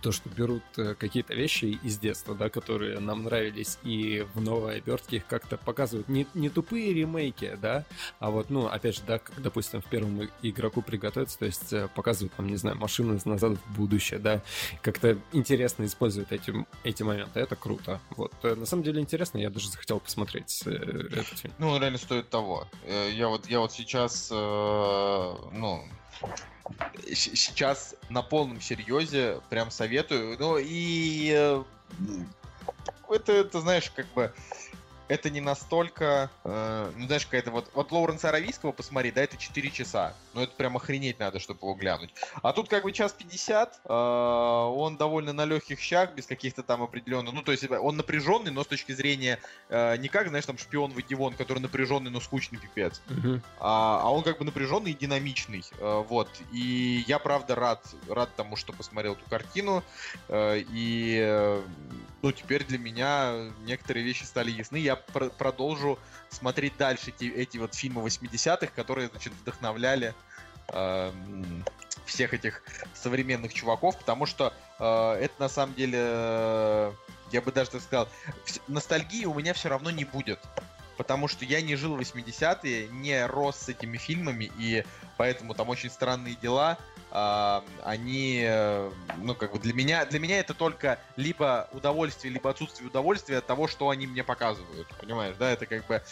то, что берут э, какие-то вещи из детства, да, которые нам нравились, и в новое обертки их как-то показывают. Не, не тупые ремейки, да, а вот, ну, опять же, да, как, допустим, в «Первом игроку» приготовиться, то есть показывают, там, не знаю, машину из «Назад в будущее», да, как-то интересно используют эти, эти моменты, это круто. Вот, на самом деле интересно, я даже захотел посмотреть этот фильм. Ну, он реально стоит того. Я вот, я вот сейчас, ну... сейчас на полном серьезе прям советую, ну, и... Это, ты знаешь, как бы... Это не настолько... Э, ну, знаешь, какая-то вот... Вот Лоуренса Аравийского посмотри, да, это четыре часа. Ну, это прям охренеть надо, чтобы его глянуть. А тут как бы час пятьдесят. Э, он довольно на легких щах, без каких-то там определенных... Ну, то есть он напряженный, но с точки зрения... Э, не как, знаешь, там шпион Вадивон, который напряженный, но скучный пипец. Mm-hmm. А, а он как бы напряженный и динамичный. Э, вот. И я, правда, рад. Рад тому, что посмотрел эту картину. Э, и... Э, ну, теперь для меня некоторые вещи стали ясны. Я пр- продолжу смотреть дальше те, эти вот фильмы восьмидесятых, которые, значит, вдохновляли э, всех этих современных чуваков, потому что э, это, на самом деле, э, я бы даже так сказал, в- ностальгии у меня все равно не будет, потому что я не жил в восьмидесятые, не рос с этими фильмами, и поэтому там «Очень странные дела», они, ну, как бы для меня, для меня это только либо удовольствие, либо отсутствие удовольствия от того, что они мне показывают, понимаешь, да, это как бы,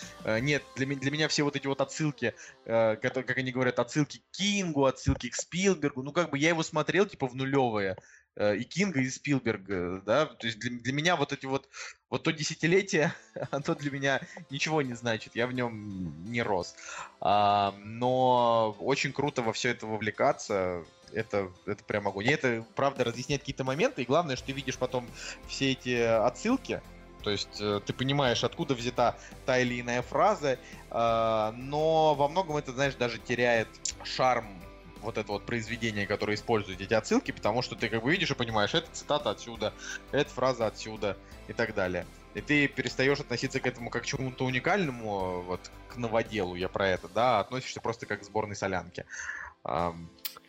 нет, для, для меня все вот эти вот отсылки, которые, как они говорят, отсылки к Кингу, отсылки к Спилбергу, ну, как бы я его смотрел, типа, в нулевые, и Кинга, и Спилберга, да, то есть для, для меня вот эти вот, вот то десятилетие, оно для меня ничего не значит, я в нем не рос, а, но очень круто во все это вовлекаться, это, это прям огонь, и это, правда, разъясняет какие-то моменты, и главное, что ты видишь потом все эти отсылки, то есть ты понимаешь, откуда взята та или иная фраза, но во многом это, знаешь, даже теряет шарм вот это вот произведение, которое использует эти отсылки, потому что ты как бы видишь и понимаешь, это цитата отсюда, это фраза отсюда и так далее. И ты перестаешь относиться к этому как к чему-то уникальному, вот к новоделу, я про это, да, относишься просто как к сборной солянке.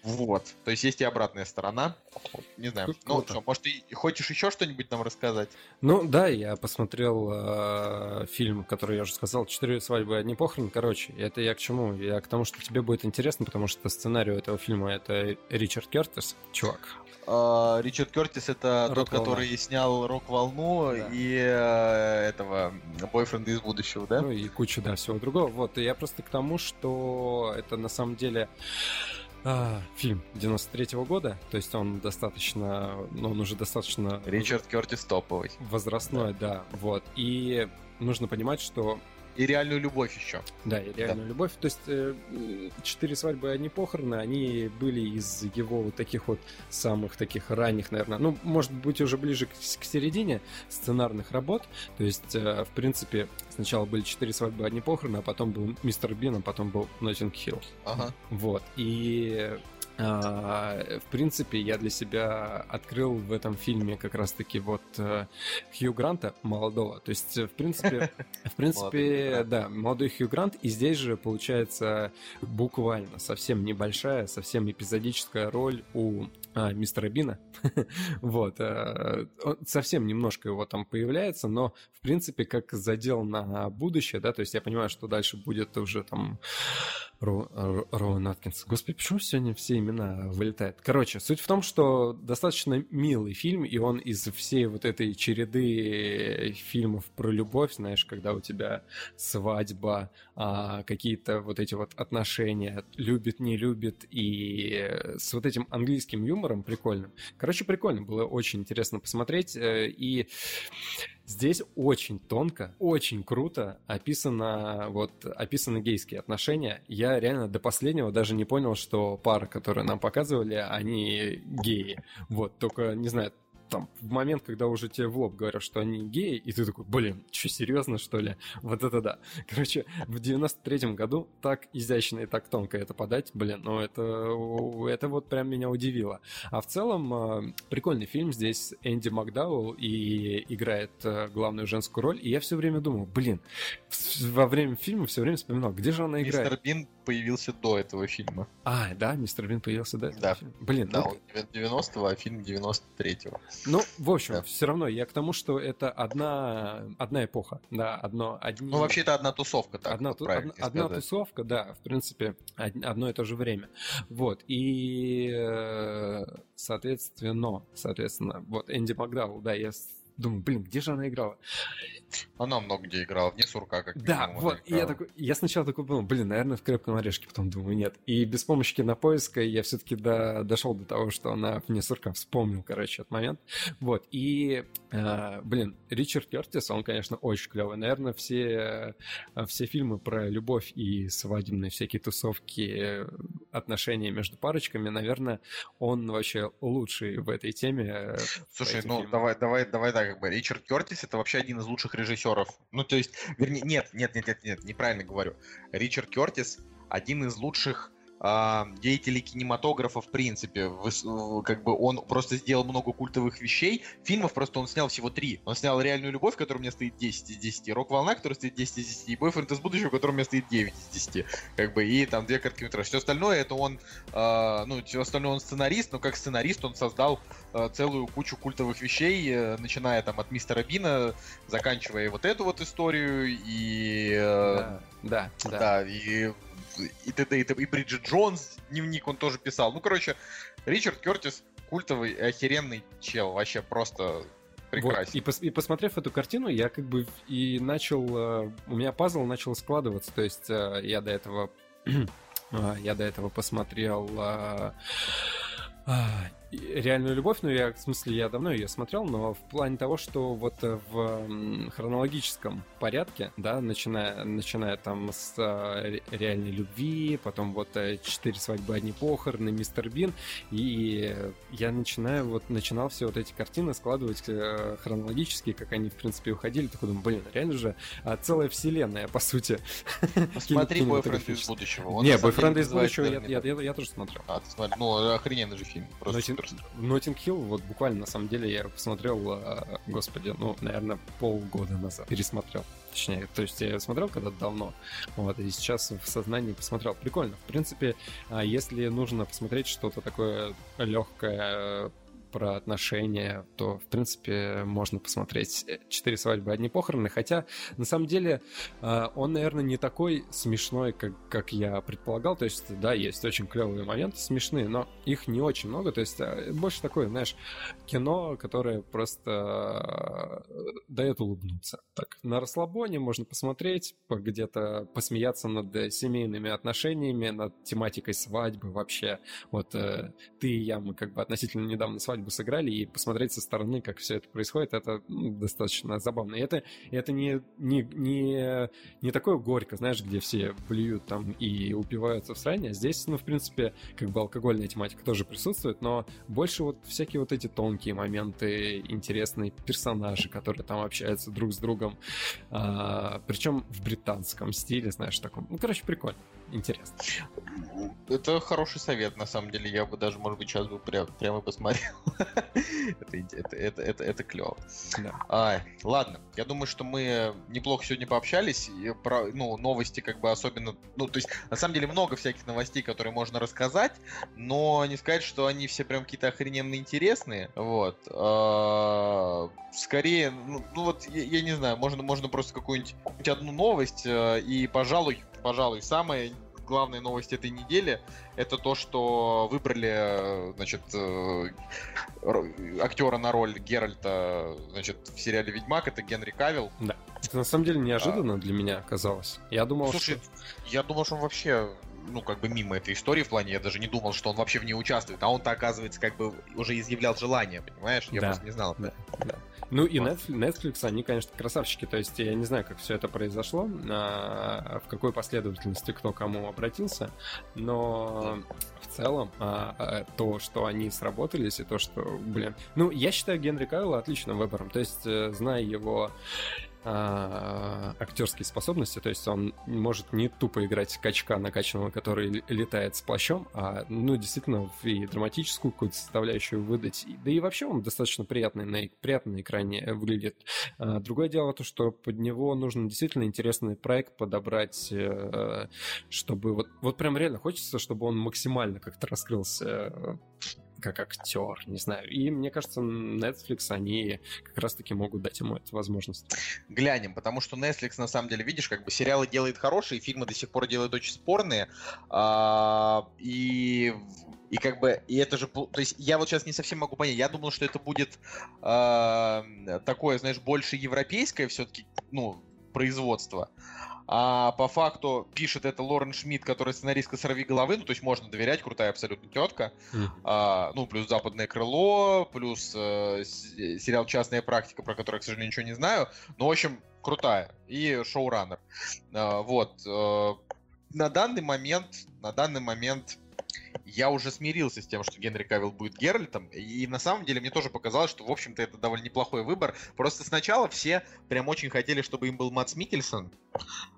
Вот, то есть есть и обратная сторона. Не знаю, ну что, может, ты хочешь еще что-нибудь нам рассказать? Ну да, я посмотрел э, фильм, который я уже сказал, «Четыре свадьбы, одни похороны». Короче, это я к чему? Я к тому, что тебе будет интересно, потому что сценарию этого фильма это Ричард Кёртис, чувак. А, Ричард Кёртис — это Рок-волна. Тот, который снял «Рок-волну», да. И э, этого «Бойфренда из будущего», да? Ну и кучу, да, всего другого. Вот, и я просто к тому, что это на самом деле... фильм девяносто третьего года, то есть он достаточно, ну, он уже достаточно... Ричард Кёртис топовый. Возрастной, да. да, вот. И нужно понимать, что... И реальную любовь еще. Да, и реальную да. любовь. То есть «Четыре свадьбы и одни похороны», они были из его вот таких вот самых таких ранних, наверное, ну, может быть, уже ближе к, к середине сценарных работ. То есть, в принципе, сначала были «Четыре свадьбы, одни похороны», а потом был «Мистер Бин», а потом был «Ноттинг Хилл». Ага. Вот. И... В принципе, я для себя открыл в этом фильме как раз-таки вот Хью Гранта молодого. То есть, в принципе, в принципе, да, молодой Хью Грант. И здесь же получается буквально совсем небольшая, совсем эпизодическая роль у а, мистера Бина. Вот. Совсем немножко его там появляется, но, в принципе, как задел на будущее, да, то есть я понимаю, что дальше будет уже там... Роуэн Аткинс. Господи, почему сегодня все имена вылетают? Короче, суть в том, что достаточно милый фильм, и он из всей вот этой череды фильмов про любовь, знаешь, когда у тебя свадьба, какие-то вот эти вот отношения, любит, не любит, и с вот этим английским юмором прикольным. Короче, прикольно, было очень интересно посмотреть, и... Здесь очень тонко, очень круто описано, вот, описаны гейские отношения. Я реально до последнего даже не понял, что пары, которые нам показывали, они геи. Вот, только, не знаю, там, в момент, когда уже тебе в лоб говорят, что они геи, и ты такой, блин, что, серьезно, что ли? Вот это да. Короче, в девяносто третьем году так изящно и так тонко это подать, блин, ну это, это вот прям меня удивило. А в целом, прикольный фильм, здесь Энди Макдауэлл и играет главную женскую роль, и я все время думал, блин, во время фильма все время вспоминал, где же она играет. Мистер Бин появился до этого фильма. А, да, Мистер Бин появился до этого да. фильма? Блин, да, ну... он девяностого, а фильм девяносто третьего. Ну, в общем, да. все равно я к тому, что это одна, одна эпоха, да, одно... Одни... Ну, вообще, это одна тусовка, так одна, вот ту... одна, одна тусовка, да, в принципе, одно и то же время. Вот, и, соответственно, соответственно, вот Энди Макдауэлл, да, я думаю, блин, где же она играла? Она много где играла, вне сурка, как да, минимум. Да, вот, и я, такой, я сначала такой был, блин, наверное, в «Крепком орешке», потом думаю, нет. И без помощи кинопоиска я все-таки до, дошел до того, что она вне сурка, вспомнил, короче, этот момент. Вот, и, э, блин, Ричард Кёртис, он, конечно, очень клевый. Наверное, все, все фильмы про любовь и свадебные всякие тусовки, отношения между парочками, наверное, он вообще лучший в этой теме. Слушай, ну, фильмам. давай, давай, давай так, как бы, Ричард Кёртис — это вообще один из лучших режиссеров. Ну, то есть, вернее, нет, нет, нет, нет, нет, неправильно говорю. Ричард Кёртис — один из лучших э, деятелей кинематографа, в принципе. В, как бы он просто сделал много культовых вещей. Фильмов просто он снял всего три. Он снял «Реальную любовь», которая у меня стоит десять из десяти, «Рок-волна», которая стоит десять из десяти, и «Бойфренд из будущего», которая у меня стоит девять из десяти. Как бы, и там две короткометражки. Все остальное — это он... Э, ну, все остальное он сценарист, но как сценарист он создал целую кучу культовых вещей, начиная там от «Мистера Бина», заканчивая вот эту вот историю, и... Да, да, да. да и, и т.д. и т.п. И Бриджит Джонс, дневник он тоже писал. Ну, короче, Ричард Кёртис культовый, охеренный чел, вообще просто... Вот. И, пос- и посмотрев эту картину, я как бы и начал... У меня пазл начал складываться, то есть я до этого... я до этого посмотрел... реальную любовь, ну, я, в смысле, я давно ее смотрел, но в плане того, что вот в хронологическом порядке, да, начиная, начиная там с реальной любви, потом вот четыре свадьбы, одни похороны, мистер Бин, и я начинаю, вот, начинал все вот эти картины складывать хронологически, как они, в принципе, уходили, такой думаю, блин, реально же целая вселенная, по сути. Посмотри «Бойфренд из будущего». Не, «Бойфренд из будущего» я тоже смотрел. А, ты смотри, ну, охрененный же фильм, просто суперстрой. «Ноттинг Хилл», вот буквально, на самом деле, я посмотрел, господи, ну, наверное, полгода назад пересмотрел. Точнее, то есть я смотрел когда-то давно, вот, и сейчас в сознании посмотрел. Прикольно. В принципе, если нужно посмотреть что-то такое легкое про отношения, то, в принципе, можно посмотреть «Четыре свадьбы, одни похороны». Хотя, на самом деле, он, наверное, не такой смешной, как, как я предполагал. То есть, да, есть очень клевые моменты, смешные, но их не очень много. То есть, больше такое, знаешь, кино, которое просто дает улыбнуться. Так, на расслабоне можно посмотреть, где-то посмеяться над семейными отношениями, над тематикой свадьбы вообще. Вот ты и я, мы как бы относительно недавно свадьбы сыграли, и посмотреть со стороны, как все это происходит, это ну, достаточно забавно. И это, это не, не, не, не такое горько, знаешь, где все блюют там и упиваются в сране. Здесь, ну, в принципе, как бы алкогольная тематика тоже присутствует, но больше вот всякие вот эти тонкие моменты, интересные персонажи, которые там общаются друг с другом, а, причем в британском стиле, знаешь, таком. Ну, короче, прикольно, интересно. Это хороший совет, на самом деле. Я бы даже, может быть, сейчас бы пря- прямо посмотрел. это, это, это, это, это клево. Да. А, ладно, я думаю, что мы неплохо сегодня пообщались. И про, ну, новости как бы особенно... Ну, то есть, на самом деле, много всяких новостей, которые можно рассказать, но не сказать, что они все прям какие-то охрененно интересные. Вот. А, скорее, ну, ну вот, я, я не знаю, можно, можно просто какую-нибудь одну новость, и, пожалуй, пожалуй, самое... главная новость этой недели — это то, что выбрали, значит, актера на роль Геральта, значит, в сериале «Ведьмак». Это Генри Кавилл. Да. Это на самом деле неожиданно а... для меня оказалось. Я думал, Слушай, что... я думал, что он вообще... ну, как бы мимо этой истории в плане, я даже не думал, что он вообще в ней участвует, а он-то, оказывается, как бы уже изъявлял желание, понимаешь? Я да, просто не знал. Да, да. Ну и Netflix, Netflix, они, конечно, красавчики, то есть я не знаю, как все это произошло, в какой последовательности кто кому обратился, но... В целом, а, а, то, что они сработались, и то, что, блин... Ну, я считаю Генри Кавилла отличным выбором. То есть, зная его а, актерские способности, то есть он может не тупо играть качка накачанного, который летает с плащом, а, ну, действительно, и драматическую какую-то составляющую выдать. Да и вообще он достаточно приятный, на, приятный на экране выглядит. А, другое дело то, что под него нужно действительно интересный проект подобрать, чтобы... Вот, вот прям реально хочется, чтобы он максимально как-то раскрылся как актер, не знаю. И мне кажется, Netflix, они как раз-таки могут дать ему эту возможность. Глянем, потому что Netflix, на самом деле, видишь, как бы сериалы делает хорошие, фильмы до сих пор делают очень спорные. И... И как бы, и это же, то есть я вот сейчас не совсем могу понять, я думал, что это будет такое, знаешь, больше европейское все-таки, ну, производство. А по факту пишет это Лорен Шмидт, которая сценаристка «Сорвиголовы», ну, то есть можно доверять, крутая абсолютно тетка. Mm-hmm. А, ну, плюс «Западное крыло», плюс э, сериал «Частная практика», про который, к сожалению, ничего не знаю. Ну, в общем, крутая. И шоураннер. А, вот. А, на данный момент, на данный момент я уже смирился с тем, что Генри Кавилл будет Геральтом, и на самом деле мне тоже показалось, что, в общем-то, это довольно неплохой выбор. Просто сначала все прям очень хотели, чтобы им был Мадс Миккельсон,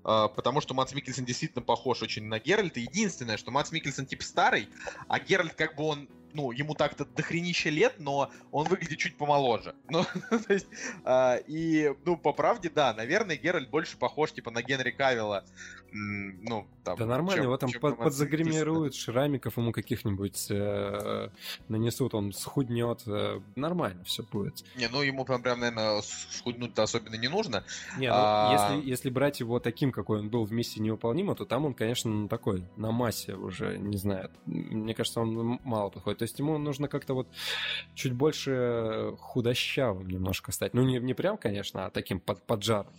потому что Мадс Миккельсон действительно похож очень на Геральта. Единственное, что Мадс Миккельсон типа старый, а Геральт как бы он... Ну, ему так-то дохренища лет, но он выглядит чуть помоложе. Ну, то есть, э, и, ну, по правде, да, наверное, Геральт больше похож, типа, на Генри Кавилла. М, ну, там, да нормально, чем, его там под, подзагримируют, шрамиков ему каких-нибудь э, нанесут, он схуднет. Э, нормально все будет. Не, ну, ему прям, прям наверное, схуднуть-то особенно не нужно. Не, ну, а... если, если брать его таким, какой он был в «Миссии невыполнима», то там он, конечно, такой, на массе уже, не знаю. Мне кажется, он мало подходит. есть ему нужно как-то вот чуть больше худощавым немножко стать. Ну, не, не прям, конечно, а таким под, поджаром.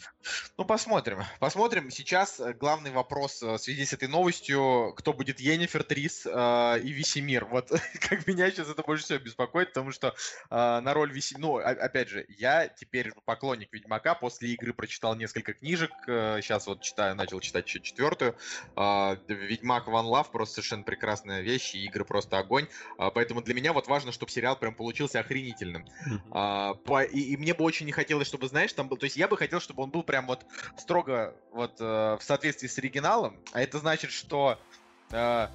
Ну, посмотрим. Посмотрим. Сейчас главный вопрос в связи с этой новостью, кто будет Йеннифер Трис э, и Весемир. Вот как меня сейчас это больше всего беспокоит, потому что э, на роль Весемира... Ну, опять же, я теперь поклонник Ведьмака. После игры прочитал несколько книжек. Э, сейчас вот читаю, начал читать еще четвертую. Э, Ведьмак One Love просто совершенно прекрасная вещь. И игры просто огонь. Э, поэтому для меня вот важно, чтобы сериал прям получился охренительным. Mm-hmm. Э, по, и, и мне бы очень не хотелось, чтобы, знаешь, там был... То есть я бы хотел, чтобы он был прям вот строго вот э, в соответствии с оригиналом. А это значит, что... Э,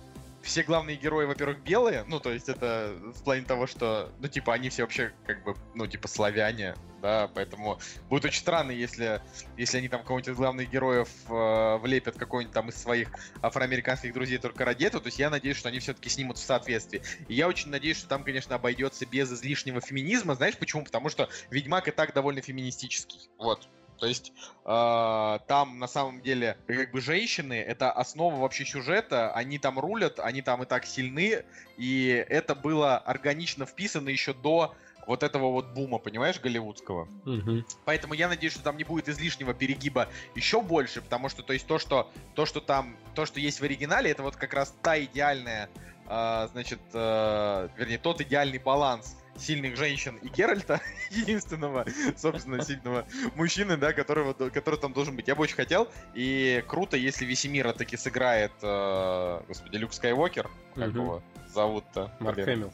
Все главные герои, во-первых, белые, ну, то есть это в плане того, что, ну, типа, они все вообще, как бы, ну, типа, славяне, да, поэтому будет очень странно, если, если они там кого-нибудь из главных героев э, влепят какой-нибудь там из своих афроамериканских друзей только ради этого, то есть я надеюсь, что они все-таки снимут в соответствии. И я очень надеюсь, что там, конечно, обойдется без излишнего феминизма, знаешь почему? Потому что Ведьмак и так довольно феминистический, вот. То есть э, там на самом деле как бы женщины — это основа вообще сюжета, они там рулят, они там и так сильны, и это было органично вписано еще до вот этого вот бума, понимаешь, голливудского. Угу. Поэтому я надеюсь, что там не будет излишнего перегиба еще больше, потому что, то есть, то, что, то, что там, то, что есть в оригинале, это вот как раз та идеальная, э, значит, э, вернее, тот идеальный баланс сильных женщин и Геральта, единственного, собственно, сильного мужчины, да, которого, который там должен быть. Я бы очень хотел, и круто, если Весемира таки сыграет, э, господи, Люк Скайуокер, как mm-hmm. его зовут-то? Марк Хэмилл.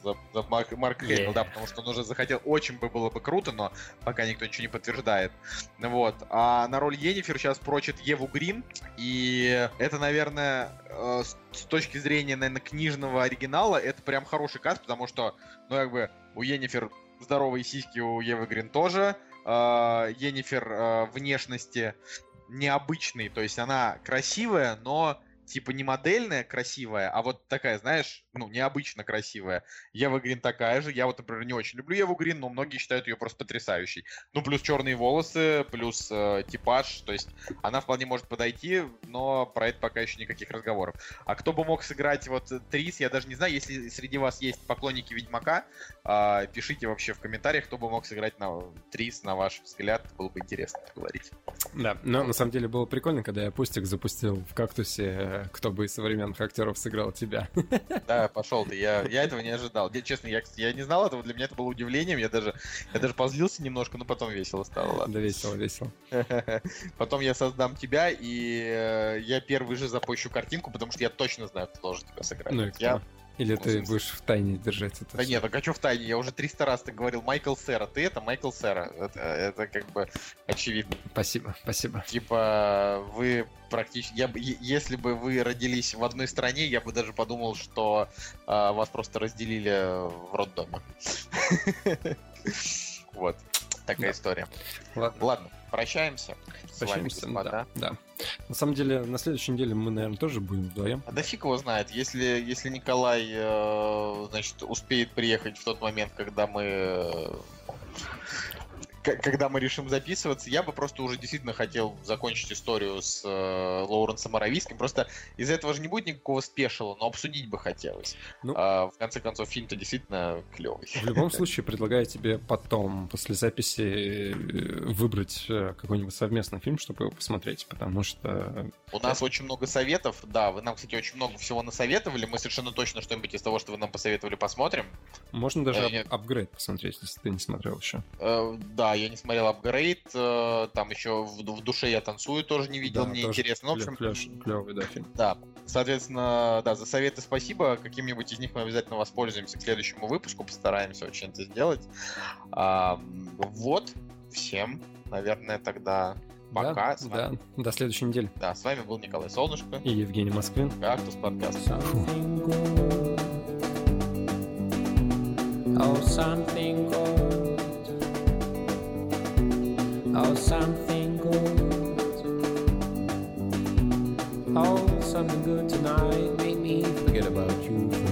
Марк, Марк yeah. Хэмилл, да, потому что он уже захотел, очень бы было бы круто, но пока никто ничего не подтверждает. Вот. А на роль Йеннифер сейчас прочит Еву Грин, и это, наверное, э, с точки зрения, наверное, книжного оригинала, это прям хороший каст, потому что, ну, как бы, у Йеннифер здоровые сиськи, у Евы Грин тоже. Э, Йеннифер э, внешности необычной, то есть она красивая, но типа не модельная красивая, а вот такая, знаешь, ну, необычно красивая. Ева Грин такая же. Я вот, например, не очень люблю Еву Грин, но многие считают ее просто потрясающей. Ну, плюс черные волосы, плюс э, типаж. То есть она вполне может подойти, но про это пока еще никаких разговоров. А кто бы мог сыграть вот Трис, я даже не знаю. Если среди вас есть поклонники Ведьмака, э, пишите вообще в комментариях, кто бы мог сыграть на Трис, на ваш взгляд. Было бы интересно поговорить. Да, но на самом деле было прикольно, когда я постик запустил в кактусе, кто бы из современных актеров сыграл тебя. Да, пошел ты. Я, я этого не ожидал. Я, честно, я, я не знал этого. Для меня это было удивлением. Я даже, я даже позлился немножко, но потом весело стало. Ладно. Да, весело, весело. Потом я создам тебя, и я первый же запущу картинку, потому что я точно знаю, кто должен тебя сыграть. Ну, я... Или ну, ты смысле... будешь в тайне держать это? Да все. Нет, так а что в тайне? Я уже триста раз так говорил. Майкл Сера. Ты это Майкл Сера. Это, это как бы очевидно. Спасибо, спасибо. Типа вы практически... Я, если бы вы родились в одной стране, я бы даже подумал, что а, вас просто разделили в роддоме. Вот. Такая история. Ладно. Прощаемся. Прощаемся, с вами, да, да. На самом деле, на следующей неделе мы, наверное, тоже будем вдвоем. А да фиг его знает. Если, если Николай, э, значит, успеет приехать в тот момент, когда мы... Э, когда мы решим записываться, я бы просто уже действительно хотел закончить историю с э, Лоуренсом Аравийским. Просто из-за этого же не будет никакого спешила, но обсудить бы хотелось. Ну, а, в конце концов, фильм-то действительно клевый. В любом случае, предлагаю тебе потом, после записи, выбрать какой-нибудь совместный фильм, чтобы его посмотреть, потому что... У нас очень много советов, да. Вы нам, кстати, очень много всего насоветовали. Мы совершенно точно что-нибудь из того, что вы нам посоветовали, посмотрим. Можно даже э, ап- апгрейд посмотреть, если ты не смотрел еще. Э, да, я не смотрел апгрейд, там еще в, в душе я танцую, тоже не видел, да, мне интересно. Клев, в общем, клев, клевый, да, фильм. Да, соответственно, да, за советы спасибо, каким-нибудь из них мы обязательно воспользуемся к следующему выпуску, постараемся очень это сделать. А, вот, всем, наверное, тогда пока. Да, вами... да, до следующей недели. Да, с вами был Николай Солнышко и Евгений Москвин. Кактус подкаст. Oh, something good. Oh, something good tonight made me forget about you.